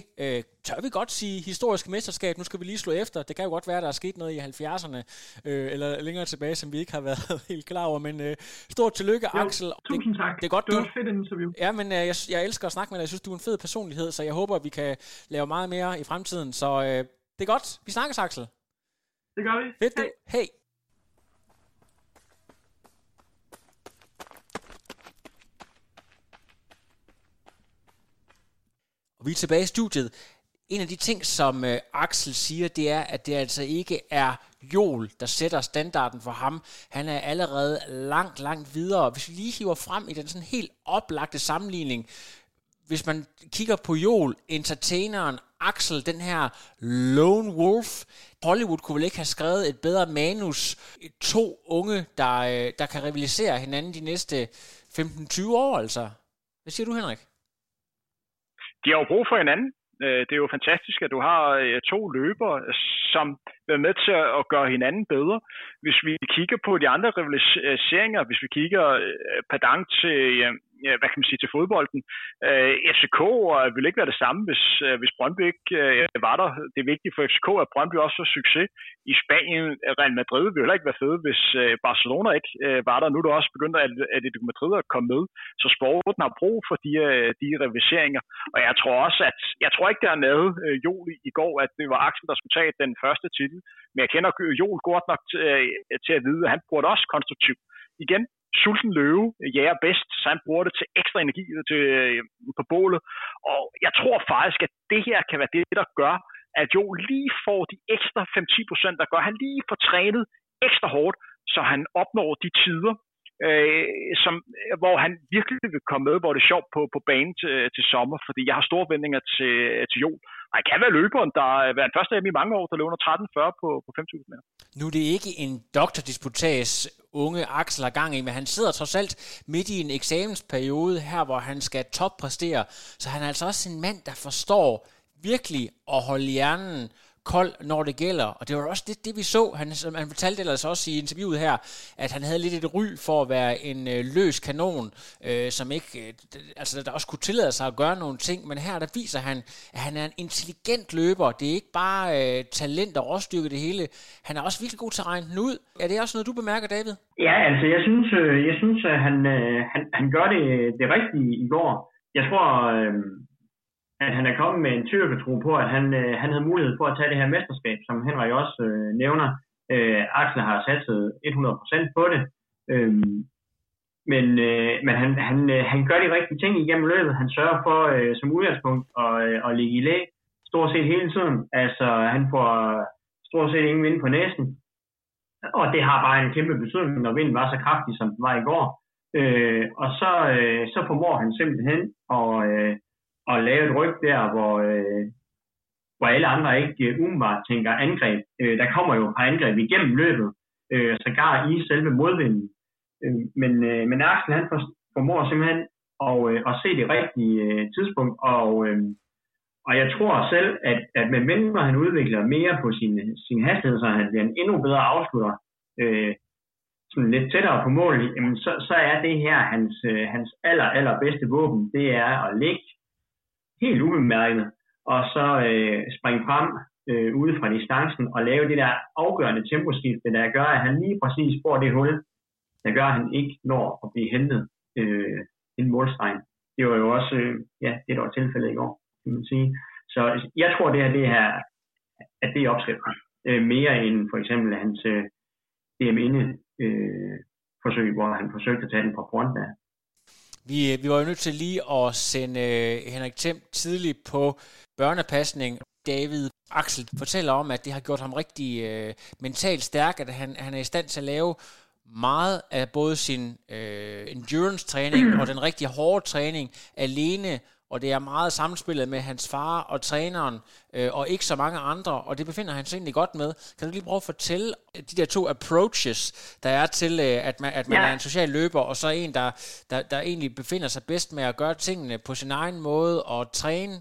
tør vi godt sige historisk mesterskab, nu skal vi lige slå efter. Det kan jo godt være, der er sket noget i 70'erne, eller længere tilbage, som vi ikke har været helt klar over, men stort tillykke, jo, Axel. Tusind tak. Det er godt, det var et fedt interview. Ja, men jeg elsker at snakke med dig. Jeg synes, du er en fed personlighed, så jeg håber, at vi kan lave meget mere i fremtiden. Så det er godt. Vi snakkes, Axel. Det gør vi. Fedt. Hej. Og vi er tilbage i studiet. En af de ting, som Axel siger, det er, at det altså ikke er Joel, der sætter standarden for ham. Han er allerede langt, langt videre. Hvis vi lige hiver frem i den sådan helt oplagte sammenligning, hvis man kigger på Joel, entertaineren, Axel, den her lone wolf. Hollywood kunne vel ikke have skrevet et bedre manus. To unge, der kan rivalisere hinanden de næste 15-20 år, altså. Hvad siger du, Henrik? De har jo brug for hinanden. Det er jo fantastisk, at du har to løbere, som er med til at gøre hinanden bedre. Hvis vi kigger på de andre rivaliseringer, hvis vi kigger pendant til, hvad kan man sige, til fodbolden, FCK ville ikke være det samme, hvis Brøndby ikke var der. Det er vigtigt for FCK, at Brøndby også har succes. I Spanien, Real Madrid ville heller ikke være fede, hvis Barcelona ikke var der. Nu er det også begyndt, at Atletico Madrid er kommet med. Så sporten har brug for de reviseringer. Og jeg tror også, at jeg tror ikke dernede, Joel i går, at det var Axel, der skulle tage den første titel. Men jeg kender Joel godt nok til at vide, at han bruger det også konstruktivt. Igen, sulten løve jager bedst, så han bruger det til ekstra energi på bålet. Og jeg tror faktisk, at det her kan være det, der gør, at Joel lige får de ekstra 5-10%, der gør, han lige får trænet ekstra hårdt, så han opnår de tider, hvor han virkelig vil komme med, hvor det er sjovt på banen til sommer, fordi jeg har store vendinger til Joel. Og han kan være løberen, der har været den første af dem i mange år, der løber under 13.40 på 5.000 meter. Nu er det ikke en doktordisputats unge Axel har gang i, men han sidder trods alt midt i en eksamensperiode her, hvor han skal toppræstere. Så han er altså også en mand, der forstår virkelig at holde hjernen kold, når det gælder. Og det var også det vi så. Han fortalte ellers også i interviewet her, at han havde lidt et ry for at være en løs kanon, som ikke, altså der også kunne tillade sig at gøre nogle ting, men her der viser han, at han er en intelligent løber. Det er ikke bare talent og råstyrke det hele. Han er også virkelig god til at regne den ud. Er det også noget, du bemærker, David? Ja, altså jeg synes at han gør det rigtige i går. Jeg tror, at han er kommet med en tyrketro på, at han havde mulighed for at tage det her mesterskab, som Henrik også nævner. Axel har satset 100% på det, men han gør de rigtige ting igennem løbet. Han sørger for som udgangspunkt at ligge i læ stort set hele tiden. Altså han får stort set ingen vind på næsen, og det har bare en kæmpe betydning, når vinden var så kraftig, som den var i går. Og så formår han simpelthen at lave et ryg der, hvor alle andre ikke umiddelbart tænker angreb. Der kommer jo et par angreb igennem løbet, sågar i selve modvinden. Men Axel, han formår simpelthen at se det rigtige tidspunkt, og jeg tror selv, at med mindre han udvikler mere på sin hastighed, så han bliver en endnu bedre afslutter, sådan lidt tættere på mål, jamen så er det her hans allerbedste våben, det er at ligge helt ubemærket, og så springe frem ude fra distancen og lave det der afgørende temposkifte, der gør, at han lige præcis får det hul, der gør, at han ikke når at blive hentet inden målstregen. Det var jo også det der var tilfældet i går, kan man sige. Så jeg tror, at det er opskriften. Mere end for eksempel hans DM-forsøg, hvor han forsøgte at tage den fra fronten af. Vi var jo nødt til lige at sende Henrik Thiem tidligt på børnepasning. David Axel fortæller om, at det har gjort ham rigtig mentalt stærk, at han er i stand til at lave meget af både sin endurance-træning og den rigtig hårde træning alene, og det er meget samspillet med hans far og træneren, og ikke så mange andre, og det befinder han sig egentlig godt med. Kan du lige prøve at fortælle de der to approaches, der er til, at man er en social løber, og så en, der egentlig befinder sig bedst med at gøre tingene på sin egen måde, og træne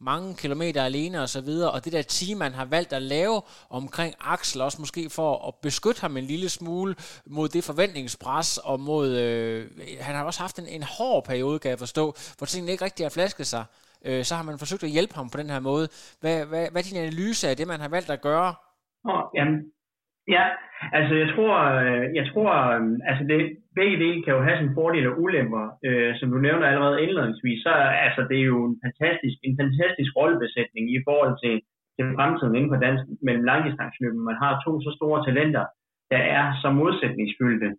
mange kilometer alene og så videre, og det der team, man har valgt at lave omkring Axel, også måske for at beskytte ham en lille smule mod det forventningspres, og mod han har også haft en hård periode, kan jeg forstå, hvor tingene ikke rigtig har flasket sig. så har man forsøgt at hjælpe ham på den her måde. Hvad er din analyse af det, man har valgt at gøre? Ja, altså jeg tror, altså begge dele kan jo have sine fordele og ulemper. Som du nævner allerede indledningsvis, så altså, det er jo en fantastisk rollebesætning i forhold til fremtiden inden for dansk mellem langdistanceløbet. Man har to så store talenter, der er så modsætningsfyldte.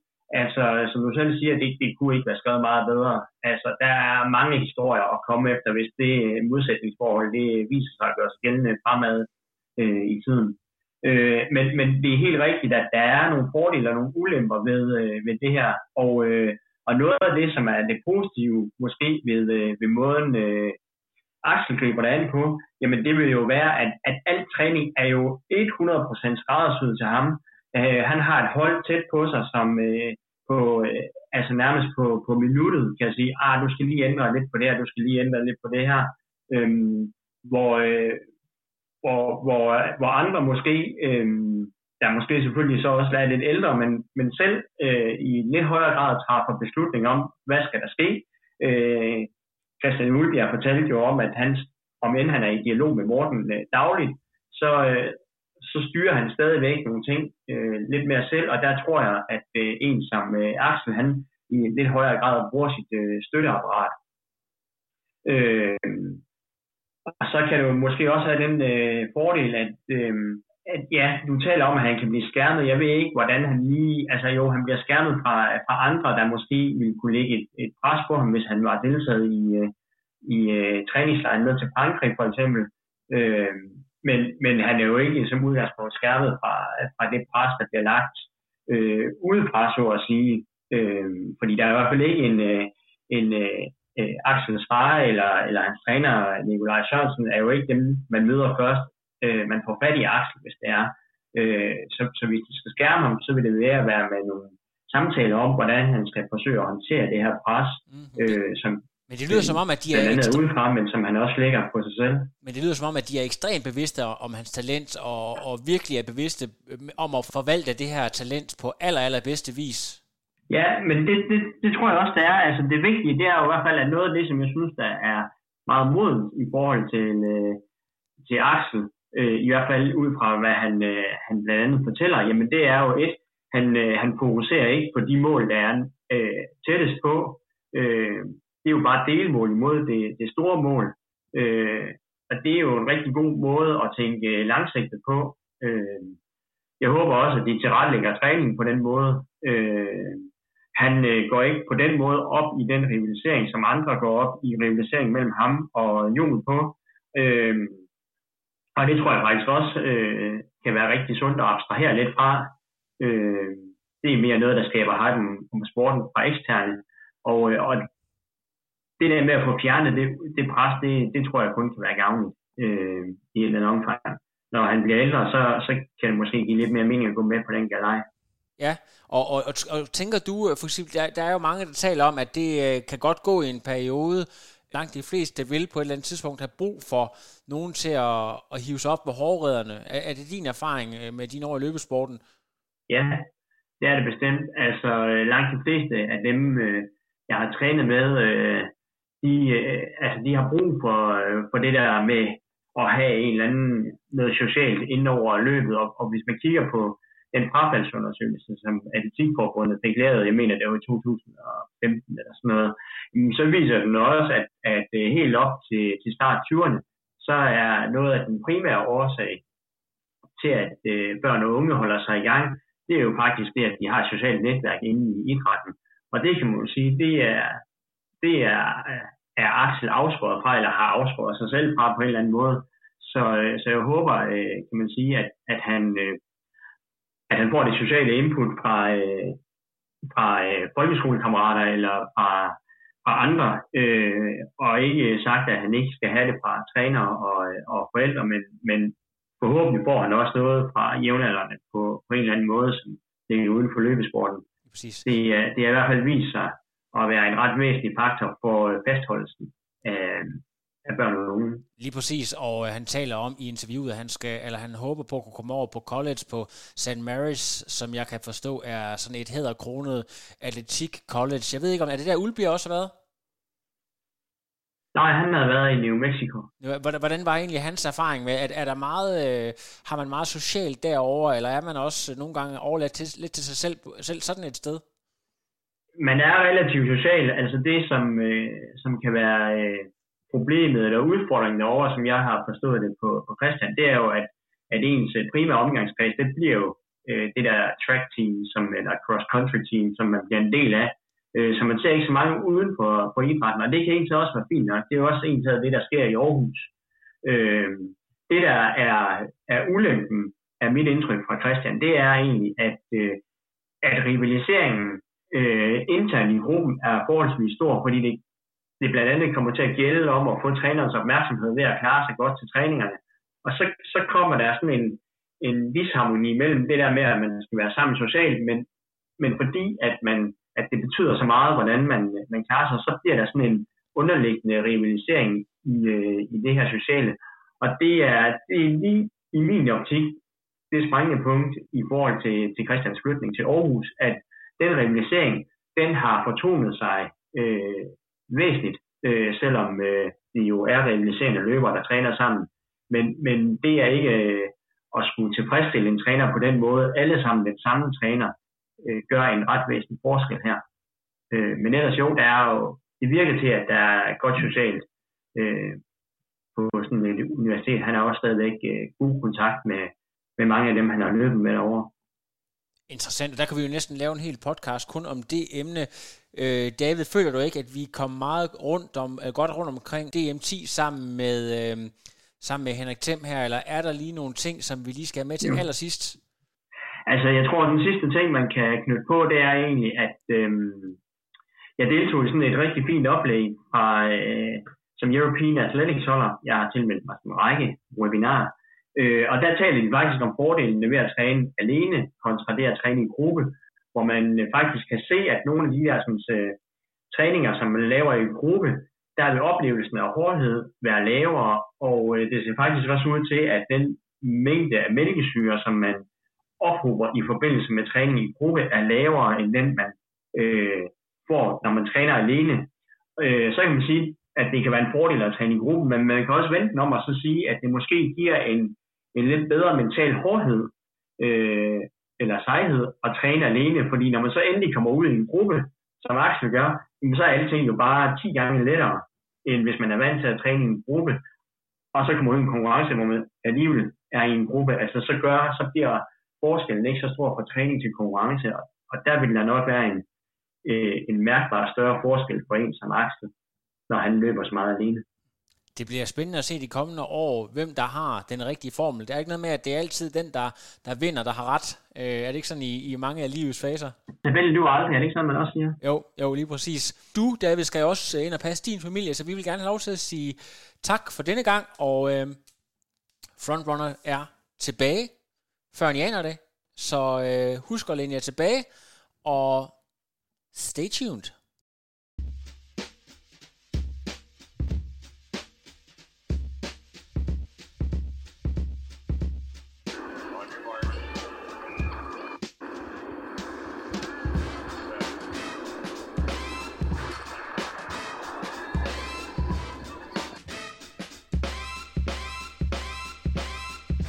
Altså, som du selv siger, det kunne ikke være skrevet meget bedre. Altså, der er mange historier at komme efter, hvis det modsætningsforhold, det viser sig at gøre sig gældende fremad i tiden. Men det er helt rigtigt, at der er nogle fordele og nogle ulemper ved det her. Og noget af det, som er det positive måske ved måden Axel griber det an på, jamen det vil jo være, at al træning er jo 100% skræddersyet til ham. Han har et hold tæt på sig, som altså nærmest på minuttet kan sige, du skal lige ændre lidt på det her, du skal lige ændre lidt på det her. Hvor andre måske, der måske selvfølgelig så også er lidt ældre, men selv i lidt højere grad træffer beslutning om, hvad skal der ske. Christian Ulbjerg fortalte jo om, at om end han er i dialog med Morten dagligt, så styrer han stadigvæk nogle ting lidt mere selv, og der tror jeg, at en som Axel, han i lidt højere grad bruger sit støtteapparat. Og så kan du måske også have den fordel, at ja, du taler om, at han kan blive skærmet. Jeg ved ikke, hvordan han lige... Altså jo, han bliver skærmet fra andre, der måske ville kunne lægge et pres på ham, hvis han var deltaget i træningslejren ned til Frankrig, for eksempel. Men han er jo ikke som udgangspunkt skærmet fra det pres, der bliver lagt udefra, så at sige. Fordi der er i hvert fald ikke en Axels far eller hans træner, Nikolaj Sjørnsen, er jo ikke dem, man møder først. Man får fat i Axel, hvis det er. Så hvis de skal skærme ham, så vil det være med nogle samtaler om, hvordan han skal forsøge at håndtere det her pres, men det lyder som om, at de er udefra, men som han også lægger på sig selv. Men det lyder som om, at de er ekstremt bevidste om hans talent, og virkelig er bevidste om at forvalte det her talent på allerbedste vis. Ja, men det tror jeg også, der er. Altså det vigtige, det er jo i hvert fald, at noget af det, som jeg synes, der er meget modent i forhold til Axel, i hvert fald ud fra, hvad han blandt andet fortæller, jamen det er jo han fokuserer ikke på de mål, der er tættest på. Det er jo bare delmål imod det store mål. Og det er jo en rigtig god måde at tænke langsigtet på. Jeg håber også, at de tilrettelægger træningen på den måde. Han går ikke på den måde op i den rivalisering, som andre går op i, rivalisering mellem ham og Jon på. Og det tror jeg faktisk også kan være rigtig sundt at abstrahere lidt fra. Det er mere noget, der skaber hypen om sporten fra eksterne. Og det der med at få fjernet det pres, det tror jeg kun kan være gavnligt i en eller anden omfang. Når han bliver ældre, så kan det måske give lidt mere mening at gå med på den galej. Ja, og tænker du, for eksempel, der er jo mange, der taler om, at det kan godt gå i en periode. Langt de fleste vil på et eller andet tidspunkt have brug for nogen til at hive sig op med hårredderne. Er det din erfaring med dine år i løbesporten? Ja, det er det bestemt. Altså langt de fleste af dem, jeg har trænet med, de har brug for det der med at have en eller anden noget socialt ind over løbet. Og hvis man kigger på den frafaldsundersøgelse, som Atletikforbundet fik lavet, jeg mener, det var i 2015 eller sådan noget, så viser den også, at helt op til start 20'erne, så er noget af den primære årsag til, at børn og unge holder sig i gang, det er jo faktisk det, at de har et socialt netværk inde i idrætten. Og det kan man jo sige, det er Axel afskåret fra, eller har afskåret sig selv fra på en eller anden måde. Så jeg håber, kan man sige, at han får det sociale input fra folkeskolekammerater eller fra andre, og ikke sagt, at han ikke skal have det fra trænere og forældre, men forhåbentlig får han også noget fra jævnaldrende på en eller anden måde, som ligger uden for løbesporten. Præcis. Det er i hvert fald vist sig at være en ret væsentlig faktor for fastholdelsen af børn og unge. Lige præcis, og han taler om i interviewet, at han håber på at kunne komme over på college på St. Mary's, som jeg kan forstå er sådan et hæderkronet atletik college. Jeg ved ikke, om er det der Ulbjerg også har været? Nej, han havde været i New Mexico. Hvordan var egentlig hans erfaring med, at er der meget, har man meget socialt derovre, eller er man også nogle gange overladt til, lidt til sig selv sådan et sted? Man er relativt social, altså det som kan være problemet eller udfordringen derovre, som jeg har forstået det på Christian, det er jo, at ens primære omgangskreds, det bliver jo det der track team, eller cross country team, som man bliver en del af. Så man ser ikke så mange uden for idrætten, og det kan egentlig også være fint nok. Det er jo også egentlig det, der sker i Aarhus. Det, der er ulempen af mit indtryk fra Christian, det er egentlig, at rivaliseringen internt i gruppen er forholdsvis stor, fordi det blandt andet kommer til at gælde om at få trænerens opmærksomhed ved at klare sig godt til træningerne. Og så kommer der sådan en disharmoni mellem det der med, at man skal være sammen socialt, men fordi at det betyder så meget, hvordan man klarer sig, så bliver der sådan en underliggende rivalisering i det her sociale. Og det er lige i min optik det sprængende punkt i forhold til Christians flytning til Aarhus, at den rivalisering, den har fortonet sig væsentligt, selvom det jo er rivaliserende løbere, der træner sammen. Men det er ikke at skulle tilfredsstille en træner på den måde. Alle sammen den samme træner gør en ret væsentlig forskel her. Men ellers jo, det virker til, at der er godt socialt på sådan et universitet. Han har også stadigvæk god kontakt med mange af dem, han har løbet med derovre. Interessant, og der kan vi jo næsten lave en hel podcast kun om det emne. David, føler du ikke, at vi kom meget rundt omkring DM 10 sammen med Henrik Thiem her, eller er der lige nogle ting, som vi lige skal have med til allersidst? Altså, jeg tror, at den sidste ting, man kan knytte på, det er egentlig, at jeg deltog i sådan et rigtig fint oplæg som European Athletics holder. Jeg har tilmeldt mig en række webinarer, og der taler de faktisk om fordelene ved at træne alene kontra det at træne i gruppe, hvor man faktisk kan se, at nogle af de der træninger, som man laver i gruppe, der vil oplevelsen af hårdhed være lavere, og det ser faktisk også ud til, at den mængde af mælkesyre, som man ophober i forbindelse med træning i gruppe, er lavere end den, man får, når man træner alene. Så kan man sige, at det kan være en fordel at træne i gruppe, men man kan også vente om at så sige, at det måske giver en lidt bedre mental hårdhed eller sejhed at træne alene, fordi når man så endelig kommer ud i en gruppe, som Axel gør, så er alting jo bare 10 gange lettere, end hvis man er vant til at træne i en gruppe, og så kommer ud i en konkurrence, hvor man alligevel er i en gruppe. Altså så bliver forskellen ikke så stor fra træning til konkurrence, og der vil der nok være en mærkbar større forskel for en som Axel, når han løber så meget alene. Det bliver spændende at se de kommende år, hvem der har den rigtige formel. Der er ikke noget med, at det er altid den, der vinder, der har ret. Er det ikke sådan i mange af livets faser? Det vælger du aldrig, er det ikke sådan, man også siger? Jo, lige præcis. Du, David, skal jo også ind og passe din familie, så vi vil gerne have lov til at sige tak for denne gang, og Frontrunner er tilbage, før I aner det. Så husk at læne jer tilbage, og stay tuned.